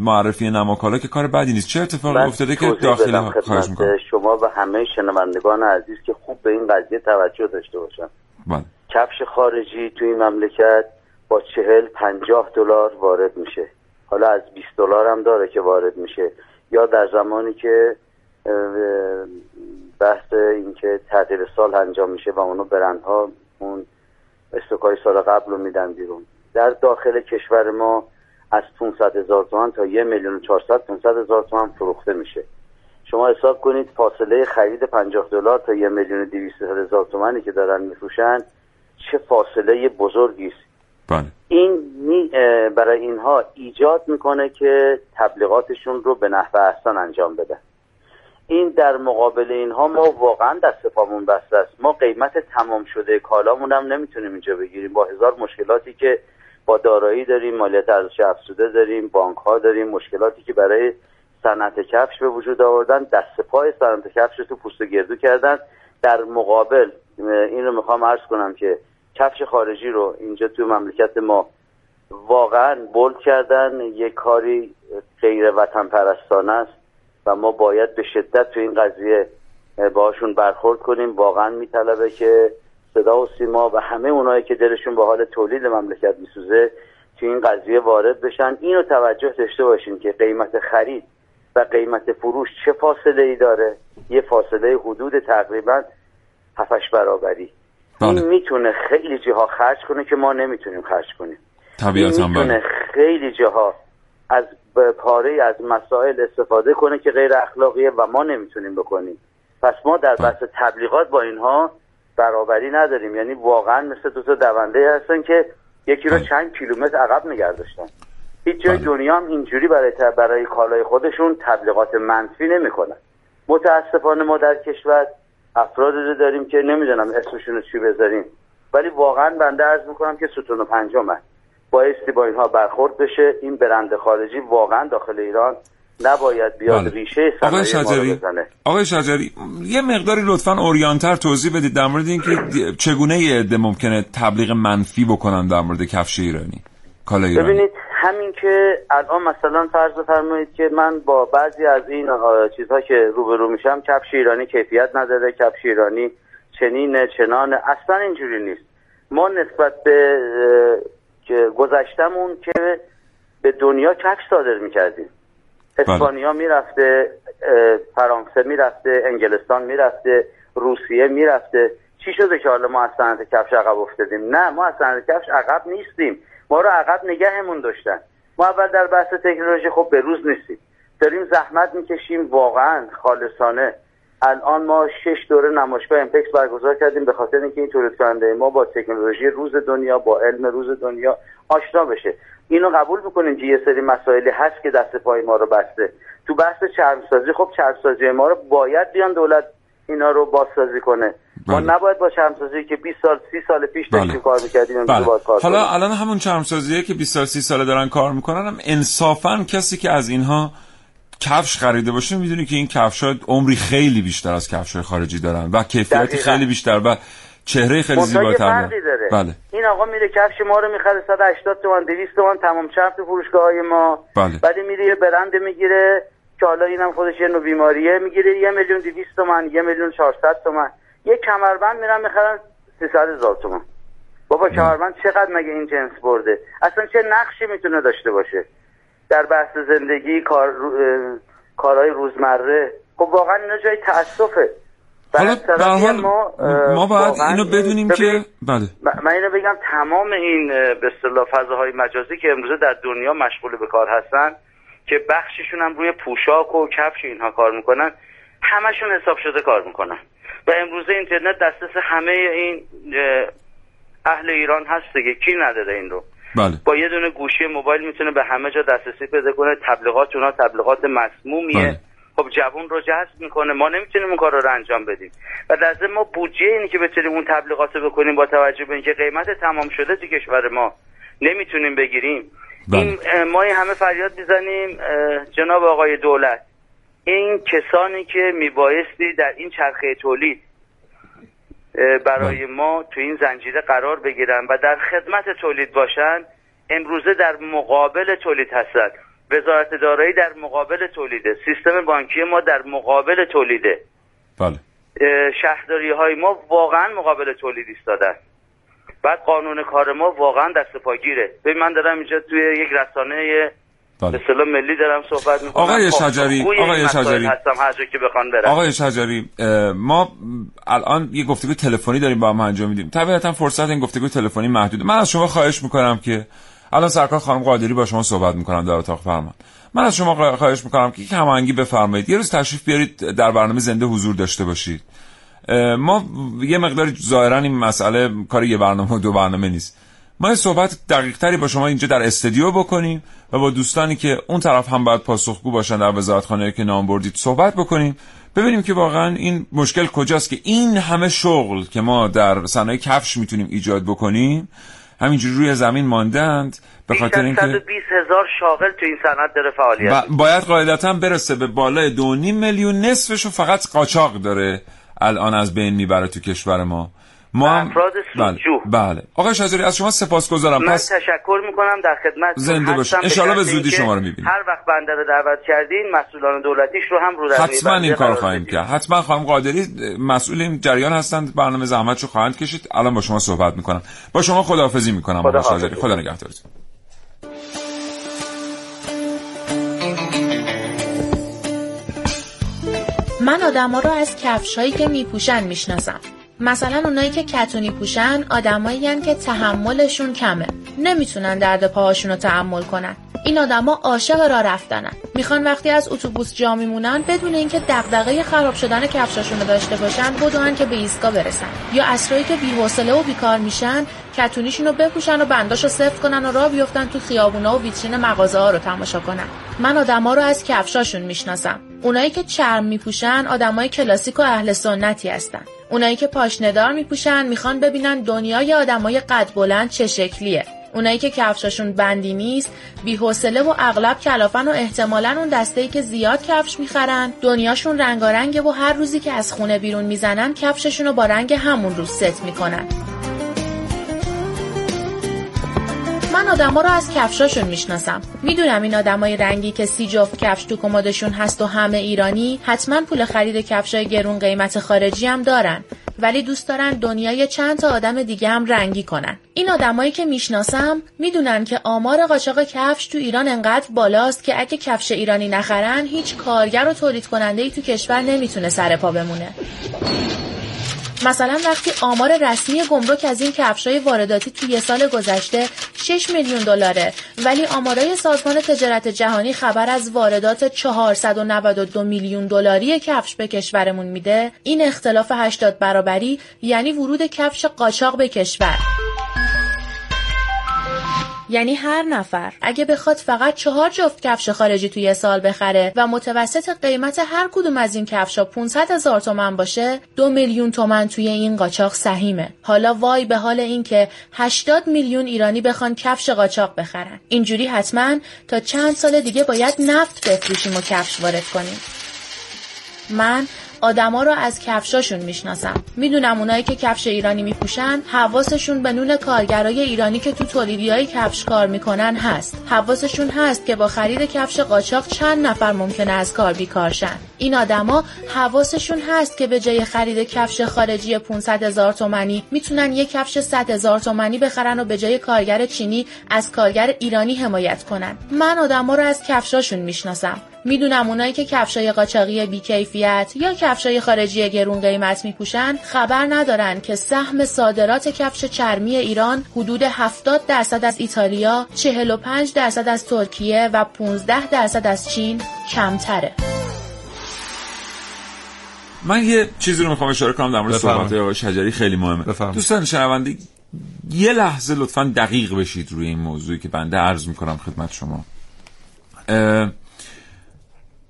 معرفی نماکالا که کار بدی نیست. چه اتفاقی افتاده که داخل ها خواهش میکنم شما و همه شنوندگان عزیز که خوب به این قضیه توجه داشته باشن. بله. کفش خارجی توی مملکت با چهل پنجاه دلار وارد میشه، حالا از بیست دلار هم داره که وارد میشه، یا در زمانی که بحث این که تعطیل سال انجام میشه و اونو برندها اون استوکای سال قبل رو میدن بیرون. در داخل کشور ما از پانصد هزار تومان تا یک میلیون و چهارصد پانصد هزار تومان فروخته میشه. شما حساب کنید فاصله خرید پنجاه دلار تا یک میلیون و دویست هزار تومانی که دارن میفروشن چه فاصله بزرگی است. بله. این برای اینها ایجاد میکنه که تبلیغاتشون رو به نحو احسن انجام بدن. این در مقابل اینها ما واقعا دست پامون بسته است. ما قیمت تمام شده کالامون هم نمیتونیم اینجا بگیریم با هزار مشکلاتی که با دارایی داریم، مالیات ارزش افزوده داریم، بانک ها داریم، مشکلاتی که برای صنعت کفش به وجود آوردن، دست پای صنعت کفش رو تو پوست گردو کردن. در مقابل این رو میخوام عرض کنم که کفش خارجی رو اینجا تو مملکت ما واقعا بولد کردن، یک کاری غیر وطن پرستانه است و ما باید به شدت تو این قضیه باهاشون برخورد کنیم. واقعا میطلبه که صدا و سیما و همه اونایی که دلشون به حال تولید مملکت میسوزه تو این قضیه وارد بشن. اینو توجه داشته باشین که قیمت خرید و قیمت فروش چه فاصله ای داره، یه فاصله حدود تقریبا هفتش برابری. این میتونه خیلی جاها خرج کنه که ما نمیتونیم خرج کنیم. طبیعتاً میتونه خیلی جاها از پاره از مسائل استفاده کنه که غیر اخلاقیه و ما نمیتونیم بکنیم. پس ما در بحث تبلیغات با اینها برابری نداریم. یعنی واقعا مثل دو تا دونده هستن که یکی رو چند کیلومتر عقب نگه داشتن. هیچ جای دنیا هم اینجوری برای برای کالای خودشون تبلیغات منفی نمیکنن. متاسفانه ما در کشور افراد رو داریم که نمیدونم اسمشون رو چی بذاریم، ولی واقعا بنده عرض میکنم که ستون و پنجم بایستی با اینها برخورد بشه. این برند خارجی واقعا داخل ایران نباید بیاد بله. ریشه صنایع بزنه. آقای شجری یه مقداری لطفاً اوریانتر توضیح بدید در مورد اینکه چگونه یه عده ممکنه تبلیغ منفی بکنن در مورد کفش ایرانی، کالای ایرانی. ببینید همین که الان مثلا فرض بفرمایید که من با بعضی از این چیزها که روبرو میشم، کفش ایرانی کیفیت نداره، کفش ایرانی چنینه چنانه، اصلا اینجوری نیست. ما نسبت به گذشتمون که به دنیا کفش صادر میکردیم، اسپانیا میرفته، فرانسه میرفته، انگلستان میرفته، روسیه میرفته. چی شده که حالا ما از صنعت کفش عقب افتادیم؟ نه، ما از صنعت کفش عقب نیستیم، ما رو عقب نگهمون داشتن. ما اول در بحث تکنولوژی خب به روز نیستیم، داریم زحمت میکشیم واقعا خالصانه. الان ما شش دوره نمایشگاه امپکس برگزار کردیم به خاطر اینکه این تولید کننده ما با تکنولوژی روز دنیا، با علم روز دنیا آشنا بشه. اینو قبول بکنیم که یه سری مسائلی هست که دست پای ما رو بسته. تو بحث چرمسازی، خب چرمسازی ما رو باید بیان دولت اینا رو بازسازی کنه. بله. ما نباید با چرمسازی که بیست سال سی سال پیش داشتیم بله. کار می‌کردیم بله. کار حالا کنیم. الان همون چرمسازیه که بیست سال سی سال دارن کار می‌کنن، هم انصافاً کسی که از اینها کفش خریده باشه میدونی که این کفش‌ها عمری خیلی بیشتر از کفش‌های خارجی دارن و کیفیت خیلی بیشتر و چهره خیلی زیباتر. بله. این آقا میره کفش ما رو میخره صد و هشتاد تومان دویست تومان تمام چرخ تو فروشگاه‌های ما. بله. بعد میره یه برند میگیره که حالا اینم خودش یه نوع بیماریه، میگیره یک میلیون دویست تومان، یک میلیون چهارصد تومان. یه کمربند میرن میخرن سیصد هزار تومان. بابا کمربند چقدر مگه این جنس برده؟ اصلا چه نقشی میتونه داشته باشه در بحث زندگی، کار رو... کارهای روزمره؟ خب واقعا اینا جای تأسفه. حالا به حال ما ما باید اینو بدونیم که بله. من اینو بگم تمام این به اصطلاح فضاهای مجازی که امروزه در دنیا مشغول به کار هستن که بخششون هم روی پوشاک و کفش اینها کار میکنن، همشون حساب شده کار میکنن و امروزه اینترنت دسترس همه این اهل ایران هست دیگه، کی نداره این رو؟ بله. با یه دونه گوشی موبایل میتونه به همه جا دسترسی پیدا کنه. تبلیغات اونها تبلیغات مسمومیه. بله. خب جوان رو جذب میکنه، ما نمیتونیم اون کار رو انجام بدیم و در ضمن ما بودجه اینی که بتونیم اون تبلیغات رو بکنیم با توجه به اینکه قیمت تمام شده تو کشور ما نمیتونیم بگیریم. بله. این ما این همه فریاد میزنیم جناب آقای دولت، این کسانی که میبایستی در این چرخه تولید برای ما تو این زنجیره قرار بگیرن و در خدمت تولید باشن، امروزه در مقابل تولید هستن. وزارت دارایی در مقابل تولیده، سیستم بانکی ما در مقابل تولیده. بله. شهرداری های ما واقعا مقابل تولید ایستادن. بعد قانون کار ما واقعا دست پاگیره. ببین من دارم اینجا توی یک رسانه به اصطلاح ملی دارم صحبت می‌کنم. آقای شجری، آقای شجری هستم، هر جا که بخوان برم. آقای شجری ما الان یه گفتگو تلفنی داریم با هم انجام میدیم. طبیعتاً فرصت این گفتگو تلفنی محدوده. من از شما خواهش می‌کنم که الان سرکار خانم قادری با شما صحبت میکنم در اتاق فرمان. من از شما خواهش میکنم که یک هماهنگی بفرمایید، یه روز تشریف بیارید در برنامه زنده حضور داشته باشید. ما یه مقدار ظاهرا این مسئله کار یه برنامه و دو برنامه نیست، ما یه صحبت دقیق‌تری با شما اینجا در استودیو بکنیم و با دوستانی که اون طرف هم باید پاسخگو باشن در وزارتخانه‌ای که نام بردید صحبت بکنیم، ببینیم که واقعا این مشکل کجاست که این همه شغل که ما در صنایع کفش میتونیم ایجاد بکنیم همینجوری روی زمین ماندند به خاطر اینکه صد و بیست هزار شاغل تو این صنعت داره فعالیت و باید قاعدتاً برسه به بالای دو و نیم میلیون. نصفشو فقط قاچاق داره الان از بین میبره تو کشور ما. ما هم... افراد سودجو. بله. بله. آقای شجری از شما سپاسگزارم. من پس... تشکر میکنم، در خدمت زنده باشید. ان شاء الله به زودی شما رو میبینیم. هر وقت بنده رو دعوت کردین مسئولان دولتیش رو هم رو در میاریم. حتما این کار خواهیم کرد. حتما خانم قادری مسئول این جریان هستند، برنامه زحمتشو خواهند کشید. الان با شما صحبت میکنم. با شما خداحافظی میکنم آقای شجری. خدا نگهدارتون. من آدما رو از کفشایی که میپوشن میشناسم. مثلا اونایی که کتونی پوشن آدمایی هن که تحملشون کمه، نمیتونن درد پاهاشون رو تحمل کنن. این آدما عاشق راه رفتنن، میخوان وقتی از اتوبوس جا میمونن بدون اینکه دغدغه خراب شدن کفشاشون رو داشته باشن بدون که به ایستگاه برسن، یا عصرایی که بی‌حوصله و بیکار میشن کتونیشون رو بپوشن و بنداشو سفت کنن و راه بیفتن تو خیابونا و ویترین مغازه ها رو تماشا کنن. من آدما رو از کفشاشون میشناسم. اونایی که چرم میپوشن آدمای کلاسیک و اهل سنتی هستن. اونایی که پاشنه‌دار میپوشن میخوان ببینن دنیای آدمای قد بلند چه شکلیه. اونایی که کفششون بندی نیست، بی‌حوصله و اغلب کلافن و احتمالاً اون دسته‌ای که زیاد کفش می‌خرن، دنیاشون رنگارنگه و هر روزی که از خونه بیرون میزنن کفششون رو با رنگ همون روز ست می‌کنن. من آدما رو از کفشاشون میشناسم. میدونم این آدمای رنگی که سی جفت کفش تو کمدشون هست و همه ایرانی، حتما پول خرید کفشای گرون قیمت خارجی هم دارن، ولی دوست دارن دنیای چند تا آدم دیگه هم رنگی کنن. این آدمایی که میشناسم میدونن که آمار قاچاق کفش تو ایران انقدر بالاست که اگه کفش ایرانی نخرن، هیچ کارگر و تولید کننده‌ای تو کشور نمیتونه سر پا بمونه. مثلا وقتی آمار رسمی گمرک از این کفشای وارداتی توی سال گذشته شش میلیون دلاره، ولی آمارای سازمان تجارت جهانی خبر از واردات چهارصد و نود و دو میلیون دلاری کفش به کشورمون میده، این اختلاف هشتاد برابری یعنی ورود کفش قاچاق به کشور. یعنی هر نفر اگه بخواد فقط چهار جفت کفش خارجی توی سال بخره و متوسط قیمت هر کدوم از این کفشا پانصد هزار تومان باشه، دو میلیون تومان توی این قاچاق سهیمه. حالا وای به حال این که هشتاد میلیون ایرانی بخوان کفش قاچاق بخرن. اینجوری حتما تا چند سال دیگه باید نفت بفروشیم و کفش وارد کنیم. من آدما رو از کفشاشون میشناسم. میدونم اونایی که کفش ایرانی میپوشن، حواسشون به نون کارگرای ایرانی که تو تولیدیای کفش کار میکنن هست. حواسشون هست که با خرید کفش قاچاق چند نفر ممکنه از کار بیکار شن. این آدما حواسشون هست که به جای خرید کفش خارجی پانصد هزار تومانی، میتونن یک کفش صد هزار تومانی بخرن و به جای کارگر چینی از کارگر ایرانی حمایت کنن. من آدما رو از کفشاشون میشناسم. میدونم اونایی که کفشای قاچاقی بی‌کیفیت یا کفشای خارجی گرون قیمت میپوشن، خبر ندارن که سهم صادرات کفش چرمی ایران حدود هفتاد درصد از ایتالیا، چهل و پنج درصد از ترکیه و پانزده درصد از چین کمتره. من یه چیزی رو میخوام اشاره کنم در مورد صحبت‌های شجری، خیلی مهمه. دوستان شنونده، یه لحظه لطفاً دقیق بشید روی این موضوعی که بنده عرض میکنم خدمت شما.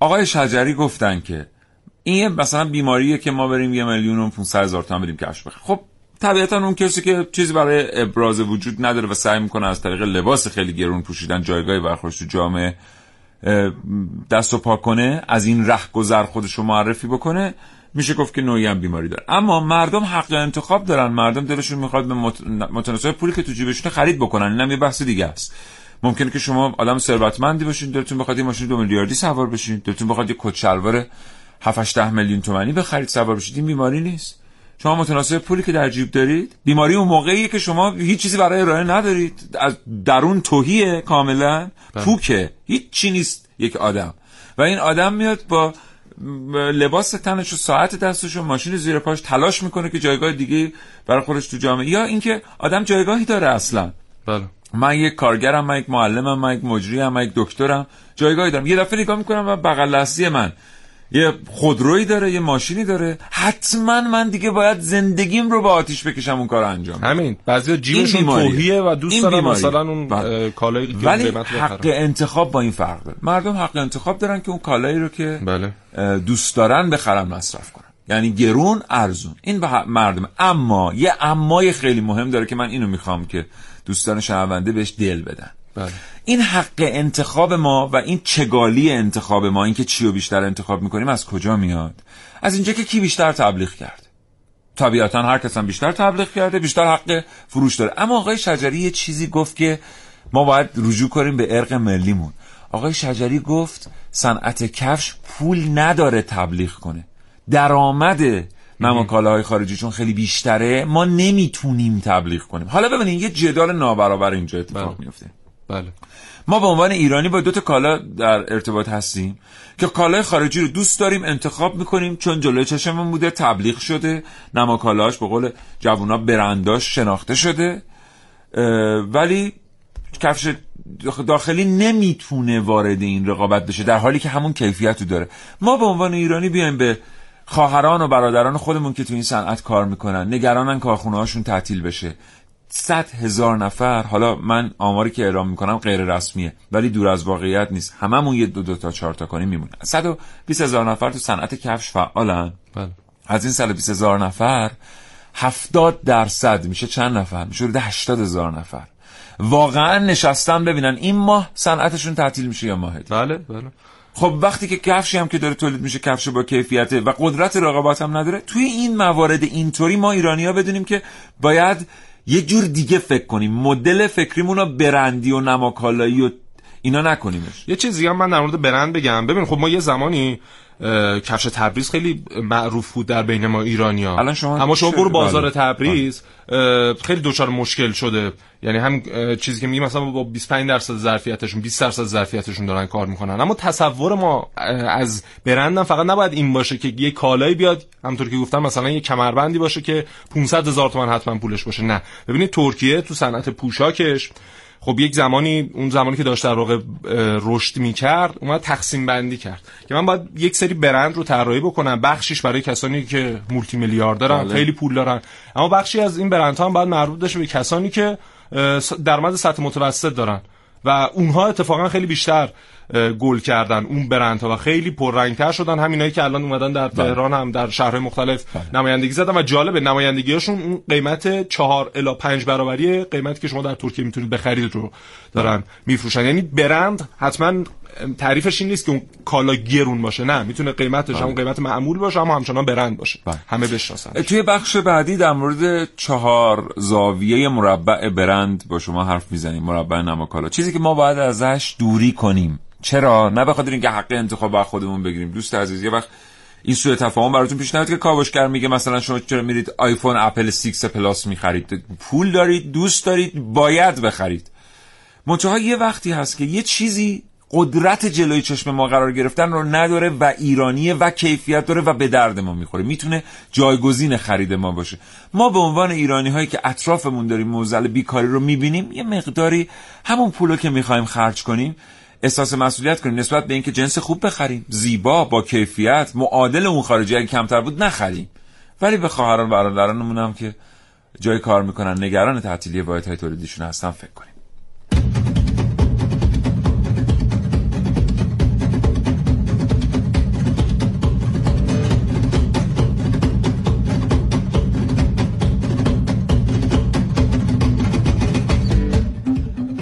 آقای شجری گفتن که این مثلا بیماریه که ما بریم یه میلیون و پانصد هزار تومان بدیم کفش بخریم. خب طبیعتا اون کسی که چیزی برای ابراز وجود نداره و سعی میکنه از طریق لباس خیلی گرون پوشیدن جایگاهی برخوش تو جامعه دست و پا کنه، از این رهگذر خودش رو معرفی بکنه، میشه گفت که نوعی هم بیماری داره. اما مردم حق انتخاب دارن، مردم دلشون میخواد به متناسب پولی که تو جیبشون خرید بکنن. اینم یه بحث دیگه است. ممکنه که شما آدم ثروتمندی باشین، دلتون بخواد یه ماشین دو میلیاردی سوار بشین، دلتون بخواد یه کت شلوار هفت هشت میلیون تومانی بخرید سوار بشید. این بیماری نیست. شما متناسب پولی که در جیب دارید. بیماری اون موقعیه که شما هیچ چیزی برای ارائه ندارید، از درون تهیه، کاملا پوکه، هیچ چی نیست یک آدم، و این آدم میاد با لباس تنش و ساعت دستش و ماشین زیر پاش تلاش میکنه که جایگاه دیگه برای خودش تو جامعه، یا اینکه آدم جایگاهی داره اصلا. بله، من یک کارگرم، من یک معلمم، من یک مجری‌ام، من یک دکترم، جایگاهی دارم. یه دفعه نگاه میکنم و بغل دستی من یه خودرویی داره، یه ماشینی داره، حتما من دیگه باید زندگیم رو با آتیش بکشم اون کارو انجام بدم. همین بعضیا جیبشون توهیه و دوست دارن مثلا اون کالایی که به قیمت بخرن. حق انتخاب با این فرق داره. مردم حق انتخاب دارن که اون کالایی رو که بله دوست دارن بخرن، مصرف کنن. یعنی گرون ارزون، این به مردم. اما یه امای خیلی مهم داره که من اینو میخوام که دوستان شنونده بهش دل بدن. بله. این حق انتخاب ما و این چگالی انتخاب ما، این که چی رو بیشتر انتخاب میکنیم، از کجا میاد؟ از اینجا که کی بیشتر تبلیغ کرد. طبیعتا هر کس هم بیشتر تبلیغ کرده بیشتر حق فروش داره. اما آقای شجری یه چیزی گفت که ما باید رجوع کنیم به ارق ملیمون. آقای شجری گفت صنعت کفش پول نداره تبلیغ کنه، درآمد ما کالاهای خارجی چون خیلی بیشتره، ما نمیتونیم تبلیغ کنیم. حالا ببینید یه جدال نابرابر اینجا اتفاق بله. میفته. بله. ما به عنوان ایرانی با دو تا کالا در ارتباط هستیم که کالای خارجی رو دوست داریم، انتخاب میکنیم چون جلوی چشممون بوده، تبلیغ شده، نما کالاش به قول جوونا برنداش شناخته شده، ولی کفش داخلی نمیتونه وارد این رقابت بشه در حالی که همون کیفیتو داره. ما به عنوان ایرانی بیایم به خواهران و برادران خودمون که تو این صنعت کار میکنن، نگرانن کارخونه‌هاشون تعطیل بشه. صد هزار نفر، حالا من آماری که اعلام میکنم غیر رسمیه ولی دور از واقعیت نیست، هممون یه دو دو تا چهار تا کنیم میمونه، صد و بیست هزار نفر تو صنعت کفش فعالن. بله. از این صد و بیست هزار نفر هفتاد درصد میشه چند نفر؟ میشه حدود هشتاد هزار نفر. واقعا نشستن ببینن این ماه صنعتشون تعطیل میشه یا ماه دیگه. بله بله. خب وقتی که کفشی هم که داره تولید میشه کفش با کیفیته و قدرت رقابت هم نداره، توی این موارد اینطوری ما ایرانی‌ها بدونیم که باید یه جور دیگه فکر کنیم، مدل فکریمونو برندی و نماکالایی و اینا نکنیمش. یه چیزی هم من در مورد برند بگم. ببین خب ما یه زمانی کفش تبریز خیلی معروف بود در بین ما ایرانی‌ها، اما شما برو بازار تبریز خیلی دوچار مشکل شده. یعنی هم چیزی که میگیم مثلا با بیست و پنج درصد ظرفیتشون بیست درصد ظرفیتشون دارن کار میکنن. اما تصور ما از برندم فقط نباید این باشه که یه کالایی بیاد همونطور که گفتم مثلا یه کمربندی باشه که پانصد هزار تومان حتما پولش باشه. نه، ببینید ترکیه تو صنعت پوشاکش خب یک زمانی اون زمانی که داشت در واقع رشد می‌کرد اومد تقسیم بندی کرد که من باید یک سری برند رو طراحی بکنم، بخشیش برای کسانی که مولتی میلیاردرن خیلی پول دارن، اما بخشی از این برندها هم باید مربوط بشه به کسانی که درآمد سطح متوسط دارن و اونها اتفاقا خیلی بیشتر گل کردن اون برندها و خیلی پررنگتر شدن. همینایی که الان اومدن در تهران هم در شهرهای مختلف نمایندگی زدن و جالبه نمایندگی‌هاشون اون قیمت چهار الی پنج برابری قیمتی که شما در ترکیه میتونید بخرید رو دارن میفروشن. یعنی برند حتما تعریفش این نیست که اون کالا گرون باشه، نه، میتونه قیمتش هم قیمت معمول باشه اما همچنان برند باشه، همه بشناسن. توی بخش بعدی در مورد چهار زاویه مربع برند با شما حرف میزنیم. مربع نماکالا چیزی که ما باید ازش دوری کنیم. چرا؟ نه به خاطر اینکه حق انتخاب بر خودمون بگیریم. دوست عزیز، یه وقت این سوء تفاهم براتون پیش نیاد که کاوشگر میگه مثلا شما چرا میرید آیفون اپل شش پلاس میخرید؟ پول دارید، دوست دارید، باید بخرید. منتها یه وقتی هست که یه چیزی قدرت جلوی چشم ما قرار گرفتن رو نداره و ایرانیه و کیفیت داره و به درد ما میخوره، میتونه جایگزین خرید ما باشه. ما به عنوان ایرانی هایی که اطرافمون داریم موزل بیکاری رو میبینیم، یه مقداری همون پولو که میخوایم خرج کنیم احساس مسئولیت کنیم نسبت به اینکه جنس خوب بخریم، زیبا، با کیفیت، معادل اون خارجی اگه کمتر بود نخریم. ولی به خواهران و برادرانمون هم که جای کار میکنن، نگران تعطیلی واحدهای تولیدیشون هستن فکر کنیم.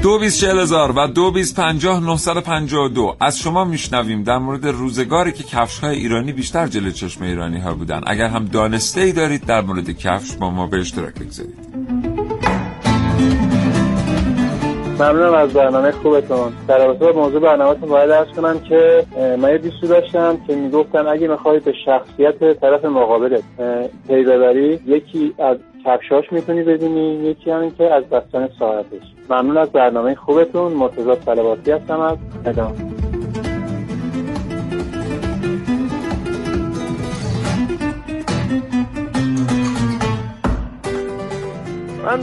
دو بیست چهل هزار و دو بیست پنجاه نهصد و پنجاه و دو از شما میشنویم در مورد روزگاری که کفش‌های ایرانی بیشتر جلوی چشم ایرانی‌ها بودن. اگر هم دانسته‌ای دارید در مورد کفش با ما به اشتراک بگذارید. ممنونم از برنامه خوبتون. در رابطه با موضوع برنامه‌تون باید عرض کنم که من یه دوستی داشتم که میگفتن اگه می‌خواید به شخصیت طرف مقابلت پی ببری، یکی از کفشاش میتونی بدونی، یکی همین که از داستان ساعتش. ممنون از برنامه خوبتون. مرتضی طلباتی هستم از تهران. من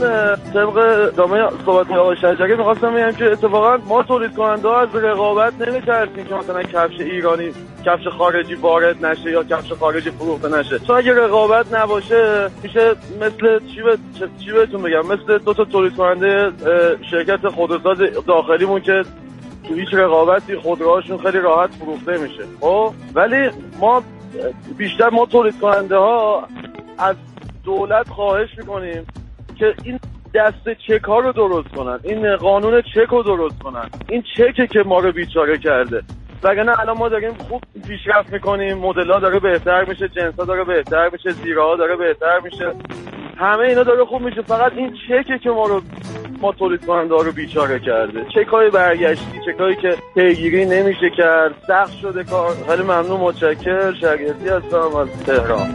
طبق دامه صحبت آقای شجری میخواستم بگم که اتفاقا ما تولید کننده ها از رقابت نمیترسیم که مثلا کفش ایرانی کفش خارجی وارد نشه یا کفش خارجی فروخته نشه، چون اگه رقابت نباشه میشه مثل چی به چی بهتون بگم، مثل دو تا تولید کننده شرکت خودروساز داخلیمون که تو هیچ رقابتی خودروهاشون خیلی راحت فروخته میشه. خب ولی ما بیشتر ما تولید کننده ها از دولت خواهش میکنیم که این دست چک ها رو درست کنن، این قانون چک رو درست کنن. این چکه که ما رو بیچاره کرده، وگرنه الان ما داریم خوب پیشرفت میکنیم، مدل ها داره بهتر میشه، جنس ها داره بهتر میشه، زیرا ها داره بهتر میشه، همه اینا داره خوب میشه. فقط این چکه که ما رو ما تولید کننده ها رو بیچاره کرده، چک های برگشتی، چک هایی که پیگیری نمیشه کرد، سخت شده کار. خیلی ممنون، متشکرم. شگردی هستم از تهران.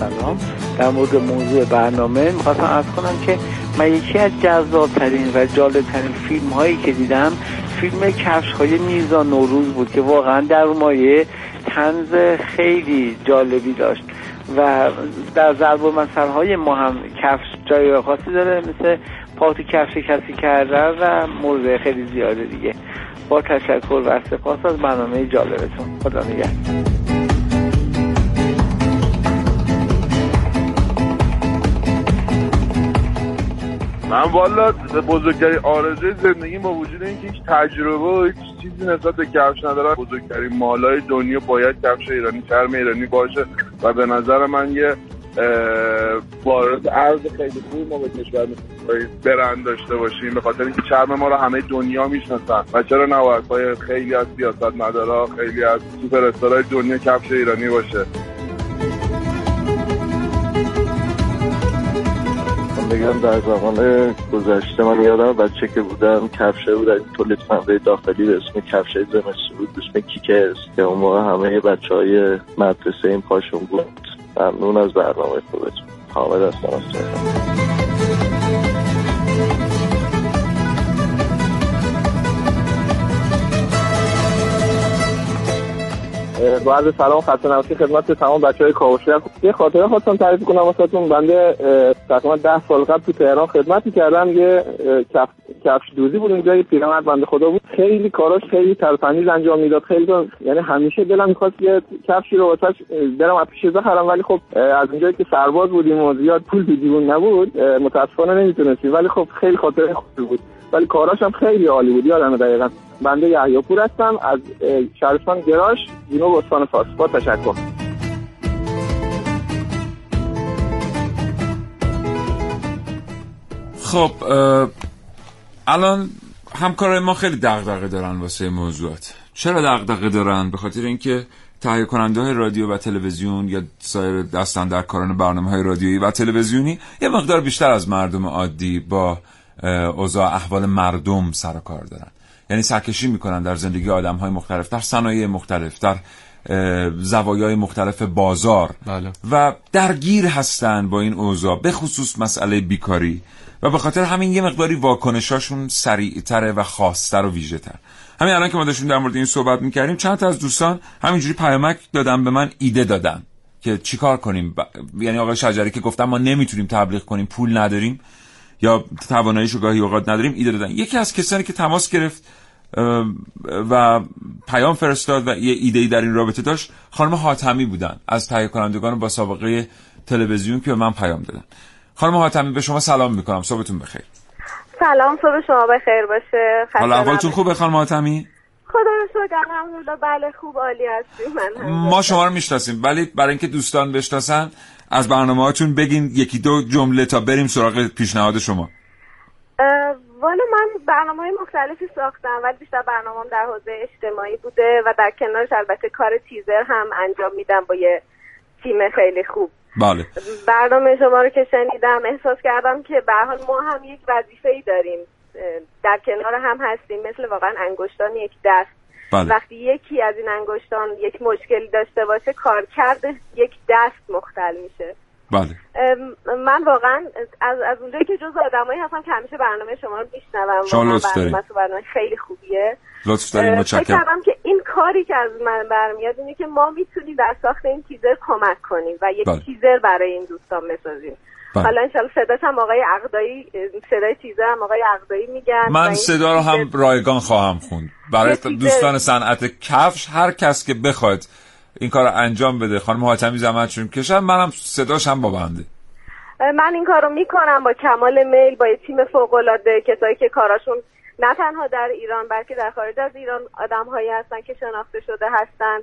سلام. در مورد موضوع برنامه میخواستم عرض کنم که من یکی از جذابترین و جالبترین فیلم هایی که دیدم فیلم کفش های میرزا نوروز بود که واقعا در مایه طنز خیلی جالبی داشت و در ضرب المثل‌های ما هم کفش جای خاصی داره، مثل پات کفش کسی کرده و موضوع خیلی زیاده دیگه. با تشکر و سپاس از برنامه جالبتون. خدا نگهدار. من والا بزرگترین آرزوی زندگی با وجود اینکه هیچ تجربه و هیچ چیزی نسبت به کفش ندارم، بزرگترین مالای دنیا باید کفش ایرانی، چرم ایرانی باشه و به نظر من یه وارد عرض خیلی خوبی ما به کشور برند داشته باشیم، به خاطر اینکه چرم ما رو همه دنیا میشناسن و چرا نباید پای خیلی از سیاستمدارا، خیلی از سوپر استارهای دنیا کفش ایرانی باشه. بگم در زمان گذشته من یادم بچه که بودم کفشه بود از تولید فنده داخلی به اسم کفشه زمستون بود، به اسم کیکرز، که اون موقع همه بچه های مدرسه این پاشون بود. ممنون از برنامه خوبت. حامد هستم از تهران. با عرض سلام خط نوشتی خدمت تمام بچه‌های کاوشگر. یه خاطره خواستم تعریف کنم واسهتون. بنده تقریبا ده سال قبل تو تهران خدمت می‌کردم، یه کف... کفش دوزی بود اونجا، یه پیرمرد بنده خدا بود، خیلی کاراش خیلی ترفندیز انجام میداد، خیلی دار... یعنی همیشه دلم می‌خواست یه کفشی رو واسش برم از پیش بخرم، ولی خب از اونجایی که سرباز بودیم و زیاد پول تو جیبون نبود متأسفانه نمی‌تونستیم، ولی خب خیلی خاطره خوبی بود، ولی کاراش هم خیلی عالی بود. یادم دقیقاً بنده یحیی‌پور هستم از شهرستان گراش جنوب استان فارس. با تشکر. خب الان همکارای ما خیلی دغدغه دارن واسه موضوعات. چرا دغدغه دارن؟ به خاطر اینکه تهیه کننده های رادیو و تلویزیون یا سایر دست اندرکاران برنامه های رادیویی و تلویزیونی یه مقدار بیشتر از مردم عادی با اوضاع احوال مردم سر و کار دارن، یعنی سرکشی میکنن در زندگی آدم‌های مختلف، در صنایع مختلف، در زوایای مختلف بازار. بله. و درگیر هستن با این اوضاع، به خصوص مسئله بیکاری، و به خاطر همین یه مقداری واکنشاشون سریع‌تره و خاص‌تر و ویژه‌تر. همین الان که ما داشتیم در مورد این صحبت میکردیم چند تا از دوستان همینجوری پیامک دادن به من، ایده دادن که چیکار کنیم. ب... یعنی آقای شجری که گفتم ما نمیتونیم تبلیغ کنیم، پول نداریم یا تواناییشو گاهی اوقات نداریم، ایده دادن. یکی از کسانی که تماس گرفت و پیام فرستاد و یه ایده‌ای در این رابطه داشت، خانم حاتمی بودن از تهیه کنندگان با سابقه تلویزیون که به من پیام دادن. خانم حاتمی به شما سلام میکنم، صبحتون بخیر. سلام، صبح شما بخیر باشه. حالا احوالتون خوبه خانم حاتمی؟ خدا رو شکر الحمدلله، بله خوب، عالی هستیم. من هم ما شما رو میشناسیم، ولی برای اینکه دوستان بشناسن از برنامه‌هاتون بگین یکی دو جمله تا بریم سراغ پیشنهاد شما. والا من برنامه‌های مختلفی ساختم، ولی بیشتر برنامه‌ام در حوزه اجتماعی بوده و در کنارش البته کار تیزر هم انجام میدم با یه تیم خیلی خوب. بله. برنامه شما رو که شنیدم احساس کردم که به هر حال ما هم یک وظیفه‌ای داریم، در کنار هم هستیم، مثل واقعا انگشتان یک دست. بله. وقتی یکی از این انگشتان یک مشکلی داشته باشه کارکرد یک دست مختل میشه. بله. من واقعا از از اونجایی که جز آدمایی هستم که همیشه برنامه شما رو میشنوم، شما برنامه تو برنامه خیلی خوبیه، لطف دارید، متشکرم. فکر کردم که این کاری که از من برمیاد اینه که ما میتونیم در ساخت این تیزر کمک کنیم و یک بله. تیزر برای این دوستان بسازیم. بله. حالا انشالله صداش هم آقای عقدایی، صدای تیزر هم آقای عقدایی میگن. من صدا رو هم رایگان خواهم خوند برای دوستان صنعت کفش، هر کس که بخواد این کار رو انجام بده. خانم حاتمی زحمتشون کشن، منم صداش هم با بنده. من این کار رو میکنم با کمال میل، با یه تیم فوق‌العاده، کسایی که کاراشون نه تنها در ایران بلکه در خارج از ایران آدم‌هایی هستن که شناخته شده هستن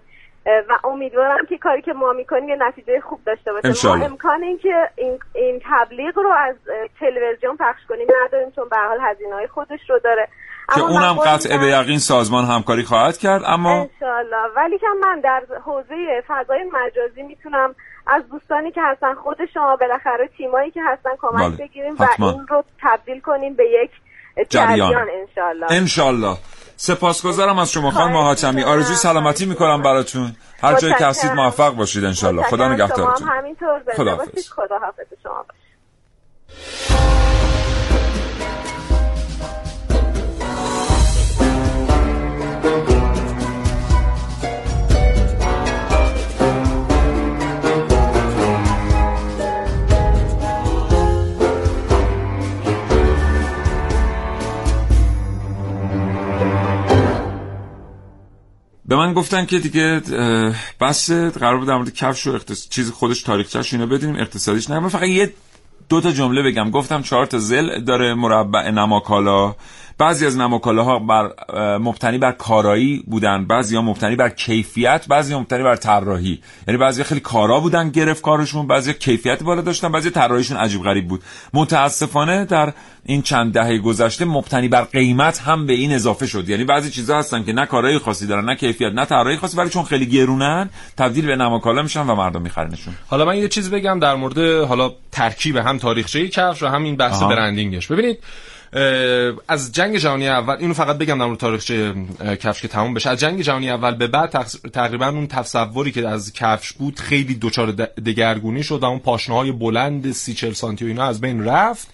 و امیدوارم که کاری که ما میکنیم یه نتیجه خوب داشته باشه. ما امکان این که این, این تبلیغ رو از تلویزیون پخش کنیم نداریم، چون به هر حال هزینه‌های خودش رو داره که اونم قطع به یقین سازمان همکاری خواهد کرد، اما انشالله. ولی که من در حوزه فضای مجازی میتونم از دوستانی که هستن، خود شما بالاخره، تیمایی که هستن کمک بله. بگیریم حتما. و این رو تبدیل کنیم به یک جریان انشالله. انشالله. سپاسگزارم از شما خانم حاتمی، آرزوی سلامتی میکنم براتون، هر جایی که هستید موفق باشید انشالله. خدا نگهدارتون. همینطور زنده باشید، خدا حافظ شما باشید. به من گفتن که دیگه بس، قرار بود در مورد کفش و اختص... چیز خودش، تاریخچه‌ش اینا بدونیم، اقتصادیش نگم، فقط یه دو تا جمله بگم. گفتم چهار تا ضلع داره مربع نماکالا. بعضی از نماکالاها بر مبتنی بر کارایی بودن، بعضیا مبتنی بر کیفیت، بعضیا مبتنی بر طراحی. یعنی بعضیا خیلی کارا بودن، گرفت کارشون، بعضیا کیفیت بالا داشتن، بعضیا طراحیشون عجیب غریب بود. متاسفانه در این چند دهه گذشته مبتنی بر قیمت هم به این اضافه شد. یعنی بعضی چیزا هستن که نه کارایی خاصی دارن، نه کیفیت، نه طراحی خاصی، ولی چون خیلی گرونن تبدیل به نماکالا میشن و مردم میخرنشون. حالا من یه چیز بگم در مورد حالا ترکیب هم تاریخچه‌ای کفش و همین بحث برندینگش. ببینید از جنگ جهانی اول، اینو فقط بگم در مورد تاریخچه کفش که تموم بشه، از جنگ جهانی اول به بعد تخ... تقریبا اون تصوری که از کفش بود خیلی دچار دگرگونی شد و اون پاشنه‌های بلند سی چهل سانتی و اینا از بین رفت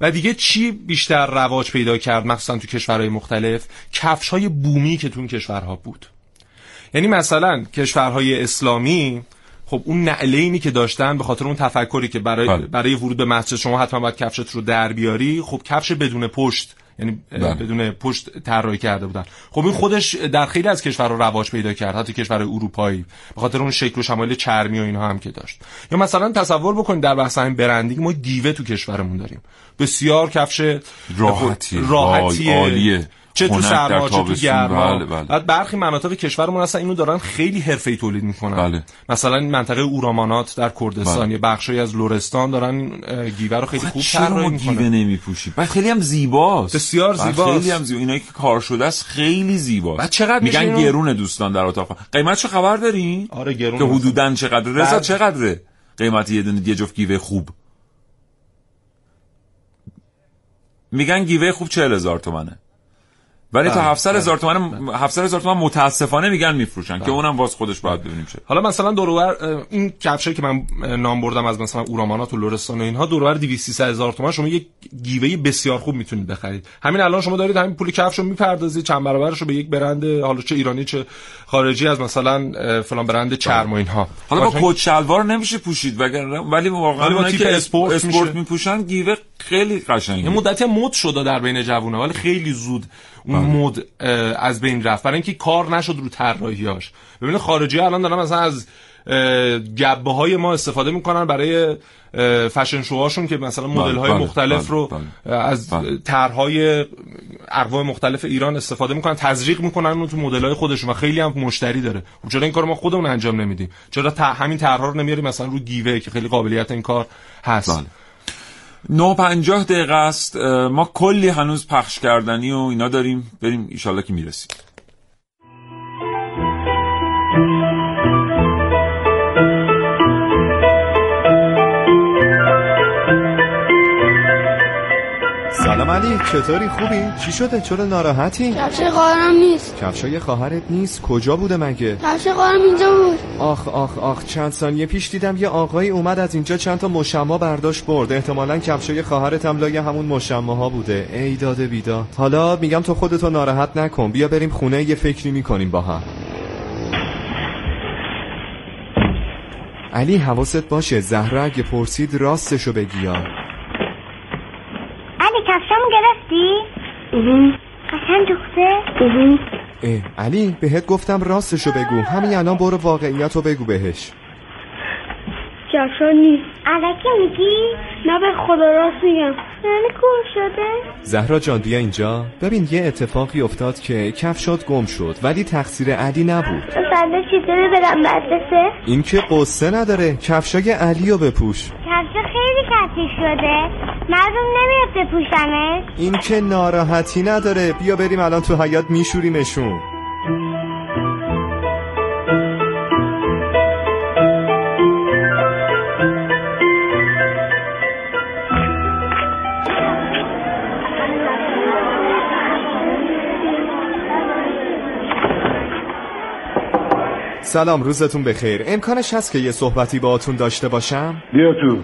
و دیگه چی بیشتر رواج پیدا کرد مخصوصا تو کشورهای مختلف؟ کفش‌های بومی که تو اون کشورها بود. یعنی مثلا کشورهای اسلامی خب اون نعلینی که داشتن به خاطر اون تفکری که برای بله. برای ورود به مسجد شما حتما باید کفشت رو در بیاری، خب کفش بدون پشت، یعنی بله. بدون پشت طراحی کرده بودن. خب این خودش در خیلی از کشورها رواج پیدا کرد، حتی کشورهای اروپایی، به خاطر اون شکل و شمایل چرمی و اینها هم که داشت. یا مثلا تصور بکنید در بحث همین برندینگ، ما دیوه تو کشورمون داریم، بسیار کفش راحتی راحتی عالیه، چه تو سرما چه تو گرما. بعد برخی مناطق کشورمون اصلا اینو دارن خیلی حرفه‌ای تولید میکنن. بله. مثلا منطقه اورامانات در کردستان، بله. یه بخشی از لرستان دارن گیوه رو خیلی خوب طراحی میکنن. گیوه نمیپوشی. بعد خیلی هم زیباست. بسیار زیباست. خیلی هم زیبا. اینایی که کار شده است خیلی زیباست. بعد چقدر میگن اینو... گرونه دوستان در اتاق. قیمتشو خبر دارین؟ آره گرونه. که حدوداً چقدره؟ رضا چقدره؟ قیمت یه دونه یه جفت گیوه خوب. میگن گیوه خوب چهل هزار تومانه. ولی تا هفتصد هزار تومان هفتصد هزار تومان متاسفانه میگن میفروشن که اونم واس خودش باید ببینیم چه. حالا مثلا دور این کفشایی که من نام بردم از مثلا اورامانات و لرستان و اینها، دور و بر دویست سیصد هزار تومان شما یک گیوه بسیار خوب میتونید بخرید. همین الان شما دارید همین پول کفشو میپردازید چند برابرشو به یک برند، حالا چه ایرانی چه خارجی، از مثلا فلان برند چرم و اینها. حالا با کت شلوار نمیشه پوشید وگرنه، ولی واقعا با تیپ اسپورت اسپورت میپوشن گیوه خیلی قشنگه. مدت مد شده در بین جوونا، ولی خیلی زود اون مود از بین رفت، برای اینکه کار نشد رو طراحیاش. ببینید خارجی ها الان دارن مثلا از گبه های ما استفاده میکنن برای فشن شوهاشون که مثلا مدل های مختلف رو از طرح‌های اقوام مختلف ایران استفاده میکنن، تزریق میکنن اون تو مدل های خودشون و خیلی هم مشتری داره. چرا این کار ما خودمون انجام نمیدیم؟ چرا همین طرح‌ها رو نمیاریم مثلا رو گیوه که خیلی قابلیت این کار هست؟ بله. نه پنجاه دقیقه است، ما کلی هنوز پخش کردنی و اینا داریم، بریم ایشالله که میرسیم. سلام علی، چطوری؟ خوبی؟ چی شده؟ چرا ناراحتی؟ کفش خواهرم نیست. کفشای خواهرت نیست؟ کجا بوده مگه؟ کفش خواهرم اینجا بود. آخ آخ آخ، چند ثانیه پیش دیدم یه آقایی اومد از اینجا چند تا مشما برداشت برد. احتمالاً کفشای خواهرت هم لای همون مشماها بوده. ای داده بیداد. حالا میگم تو خودتو ناراحت نکن، بیا بریم خونه یه فکری میکنیم با هم. علی حواست باشه، زهره اگه پرسید راستشو بگی. قشنگ دختر. اه علی بهت گفتم راستشو بگو، همین الان برو واقعیتو بگو بهش. کفشا نیست. الکی میگی؟ نه به خدا راست میگم. یعنی گم شده؟ زهرا جان بیا اینجا. ببین یه اتفاقی افتاد که کفشات گم شد، ولی تقصیر علی نبود. فردا چطوری برم مدرسه؟ این که قصه نداره، کفشای علیو بپوش. کفشا خیلی کثیف شده. مردم نمیاد بپوشنش. این که ناراحتی نداره، بیا بریم الان تو حیاط میشوریمشون. سلام، روزتون بخیر. امکانش هست که یه صحبتی باهاتون داشته باشم؟ بیا تو.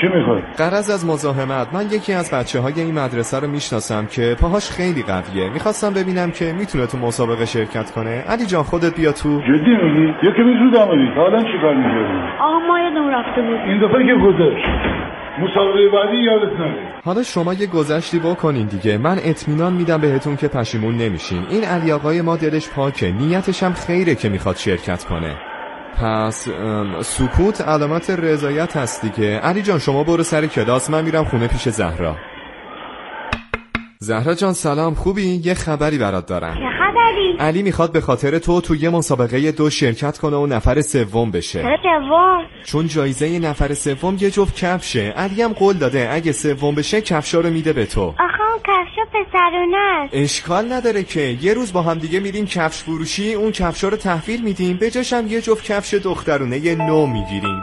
چی میخوای؟ قرض از مزاحمت، من یکی از بچه‌های این مدرسه رو میشناسم که پاهاش خیلی قویه، میخواستم ببینم که میتونه تو مسابقه شرکت کنه. علی جان خودت بیا تو. جدی میگی؟ یا که زود اومدی. حالا چیکار می‌کنی؟ آها ما یادم رفته بود. این دفعه که گذشت. مسابقه بعدی یادت نره. حالا شما یه گذشتی بکنین دیگه. من اطمینان میدم بهتون که پشیمون نمیشین. این علی آقای ما دلش پاکه، نیتش هم خیره که میخواد شرکت کنه. پس سکوت علامت رضایت هستی که. علی جان شما برو سر کلاس، من میرم خونه پیش زهرا. زهرا جان سلام، خوبی؟ یه خبری برات دارم. چه خبری؟ علی میخواد به خاطر تو توی یه مسابقه دو شرکت کنه و نفر سوم بشه. چرا سوم؟ چون جایزه نفر سوم یه جفت کفشه. علی هم قول داده اگه سوم بشه کفشا رو میده به تو. آخه اون کفشا پسرونه است. اشکال نداره که یه روز با هم دیگه میریم کفش فروشی، اون کفشا رو تحویل میدیم، به جاش هم یه جفت کفش دخترونه یه نو میگیریم.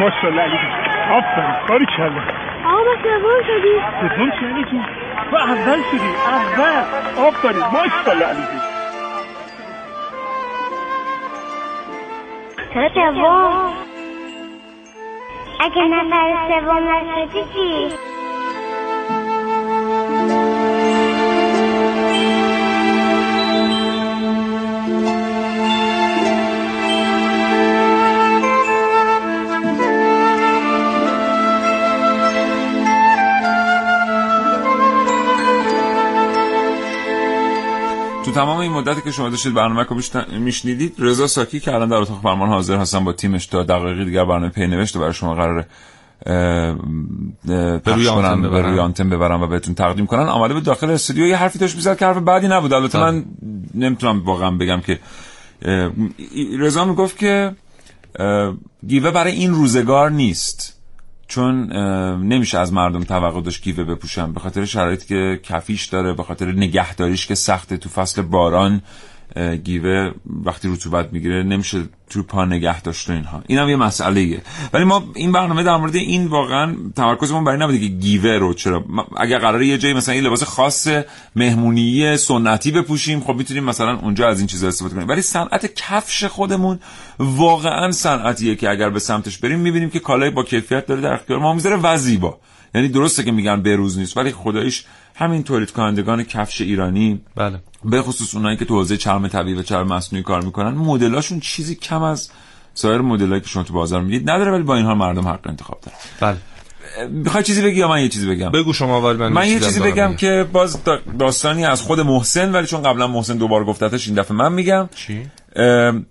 ماشالله علی جان، آفرین، کاری کردی. آقا سوم شدی. سوم چی علی جان؟ تو اول شدی، اول. آفرین، ماشالله علی جان. چرا سوم؟ اگه نفر سوم نشدی چی؟ تو تمام این مدتی که شما داشتید برنامه رو میشنیدید، رضا ساکی که الان در اتاق فرمان حاضر هستن با تیمش تا دقایقی دیگر برنامه پی نوشت و برای شما قراره پخش کنن، به روی آنتن ببرن و بهتون تقدیم کنن، عمله به داخل استودیو یه حرفی داشت می‌زد که حرف بعدی نبود. البته من نمیتونم واقعا بگم که رضا میگفت که گیوه برای این روزگار نیست، چون نمیشه از مردم توقع داشت گیوه بپوشن، به خاطر شرایطی که کفیش داره، به خاطر نگهداریش که سخته. تو فصل باران گیوه وقتی رطوبت میگیره نمیشه تو پا نگه داشت و اینها. اینم یه مسئله‌ایه، ولی ما این برنامه در مورد این واقعا تمرکزمون بر این نبوده که گیوه رو چرا، اگه قراره یه جایی مثلا یه لباس خاص مهمونی سنتی بپوشیم، خب میتونیم مثلا اونجا از این چیزا استفاده کنیم، ولی صنعت کفش خودمون واقعا صنعتیه که اگر به سمتش بریم میبینیم که کالای با کیفیت داره در اختیار ما میذاره و زیبا. یعنی درسته که میگن به‌روز نیست، ولی خداییش همین تولید کنندگان کفش ایرانی، بله، به خصوص اونایی که تو حوزه چرم طبیعی و چرم مصنوعی کار میکنن، مدلاشون چیزی کم از سایر مدلایی که شما تو بازار میدید نداره، ولی با این حال مردم حق انتخاب دارن. بله. میخوای چیزی بگی یا من یه چیزی بگم؟ بگو شما اول. من من یه چیزی بگم که باز دا داستانی از خود محسن، ولی چون قبلا محسن دوبار گفتتش این دفعه من میگم. چی؟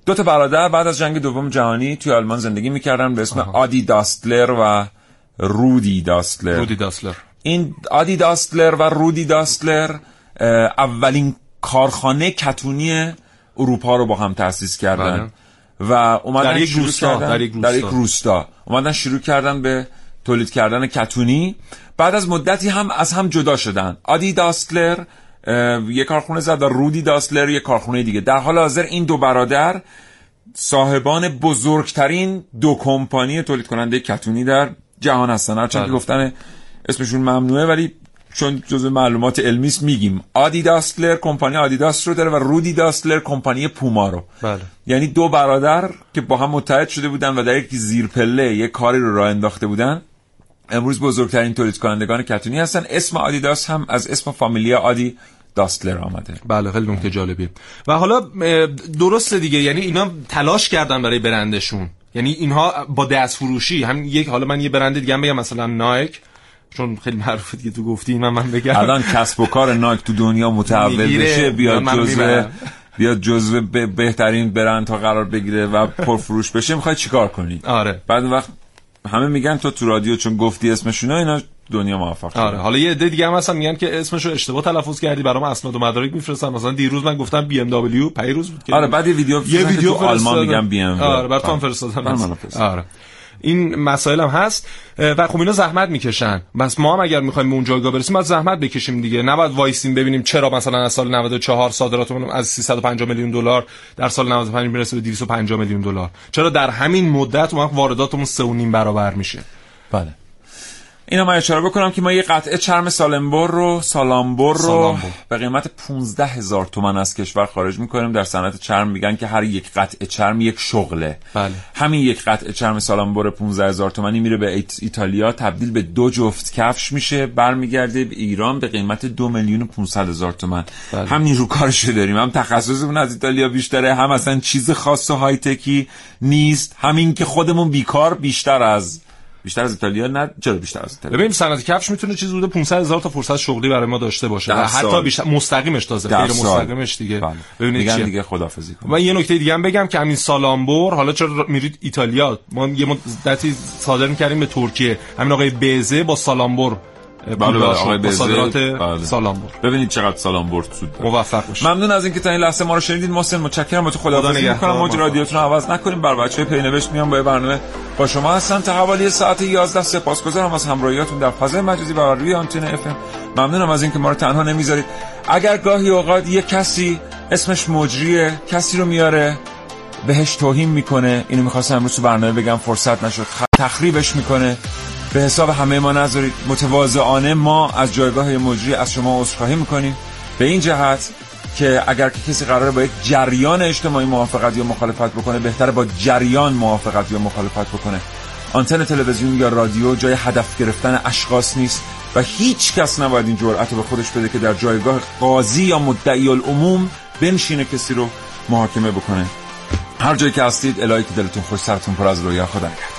دو تا برادر بعد از جنگ دوم جهانی توی آلمان زندگی میکردن به اسم آدی داستلر و رودی داستلر. رودی داستلر. این آدی داستلر و رودی داستلر اولین کارخانه کتونی اروپا رو با هم تأسیس کردن و اومدن در یک روستا در یک روستا, در یک روستا. اومدن شروع کردن به تولید کردن کتونی. بعد از مدتی هم از هم جدا شدن. آدی داستلر یک کارخونه زد و رودی داستلر یک کارخونه دیگه. در حال حاضر این دو برادر صاحبان بزرگترین دو کمپانی تولید کننده کتونی در جهان هستن، هرچند که گفتن اسمشون ممنوعه، ولی چون جزء معلومات علمی است میگیم. آدی داستلر کمپانی آدیداس رو داره و رودی داستلر کمپانی پوما رو. بله. یعنی دو برادر که با هم متحد شده بودن و در یک زیرپله یک کاری رو راه انداخته بودن، امروز بزرگترین تولید کنندگان کتونی هستن. اسم آدیداس هم از اسم فامیلیا آدی داستلر آمده. بله خیلی نکته جالبی. و حالا درسته دیگه، یعنی اینا تلاش کردن برای برندشون، یعنی اینها با دست فروشی هم یک، حالا من یه برند دیگه هم بگم مثلا نایک، چون خیلی معروفه دیگه تو گفتی، من من بگم الان کسب و کار نایک تو دنیا متعول بشه، بیاد جزو بیاد جزو بهترین برندها قرار بگیره و پرفروش بشه، میخوای چیکار کنی؟ آره. بعد وقت همه میگن تو تو رادیو چون گفتی اسمشون اینا دنیا موفق شده. آره. حالا یه عده دیگه هم مثلا میگن که اسمشو اشتباه تلفظ کردی، برام اسناد و مدارک میفرستن. مثلا دیروز من گفتم بی ام دبلیو، پیروز بود که آره، بعد یه ویدیو یه ویدیو تو آلمان میگم بی ام دبلیو. آره، برام فرستادن. آره. این مسائل هم هست و خب اینا زحمت میکشن. بس ما هم اگر میخوایم به اون جایگاه برسیم باید زحمت بکشیم دیگه. نباید وایسیم ببینیم چرا مثلا از سال نود و چهار صادراتمون از سیصد و پنجاه میلیون دلار در سال نود و پنج میرسه به دویست و پنجاه میلیون دلار. چرا در همین مدت ما وارداتمون سه و نیم برابر میشه؟ بله. اینو من اشاره بکنم که ما یه قطعه چرم سالمبور رو سالامبور رو سالامبور. به قیمت پانزده هزار تومان از کشور خارج می‌کنیم. در صنعت چرم میگن که هر یک قطعه چرم یک شغله. بله. همین یک قطعه چرم سالامبور پانزده هزار تومانی میره به ایتالیا، تبدیل به دو جفت کفش میشه، برمیگرده به ایران به قیمت دو میلیون و پانصد هزار تومان. بله. هم نیرو کارشو داریم، هم تخصصمون از ایتالیا بیشتره، هم اصلا چیز خاص و های تکی نیست، همین که خودمون بیکار بیشتر از بیشتر از ایتالیا نه چرا بیشتر از ایتالیا. ببین صنعت کفش میتونه چیز حدود پانصد هزار تا فرصت شغلی برای ما داشته باشه و حتی بیشتر مستقیمش تازه غیر مستقیمش دیگه. ببینید چی دیگه خدافظی کنم. و یه نکته دیگه هم بگم که همین سالامبور حالا چرا میرید ایتالیا، ما یه مدتی صادر می‌کردیم به ترکیه، همین آقای بیزه با سالامبور بله آقای بزرگ سالامبور. ببینید چقدر سالامبور سود داره. موفق باشید. ممنون از اینکه تا این لحظه ما رو شنیدید. محسن متشکرم. با تو خداحافظی می‌کنم. موج رادیوتون رو عوض نکنیم. بر بچه‌های پینوشت میام با یه برنامه با شما هستن تا حوالی ساعت یازده. سپاسگزارم از همراهیاتون در فضای مجازی و روی آنتن اف ام. ممنونم از اینکه ما رو تنها نمیذارید. اگر گاهی اوقات یه کسی اسمش مجریه، کسی رو میاره بهش توهین میکنه، اینو می‌خواستم امروز تو برنامه بگم فرصت نشد، تخریبش میکنه، به حساب همه ما نذارید. متواضعانه ما از جایگاه مجری از شما عذرخواهی میکنیم، به این جهت که اگر کسی قراره با یک جریان اجتماعی موافقت یا مخالفت بکنه، بهتره با جریان موافقت یا مخالفت بکنه. آنتن تلویزیون یا رادیو جای هدف گرفتن اشخاص نیست و هیچ کس نباید این جرأت رو به خودش بده که در جایگاه قاضی یا مدعی العموم بنشینه کسی رو محاکمه بکنه. هر جایی که هستید، الهی که دلتون خوش، سرتون پر از رویا. خدا نگهدار.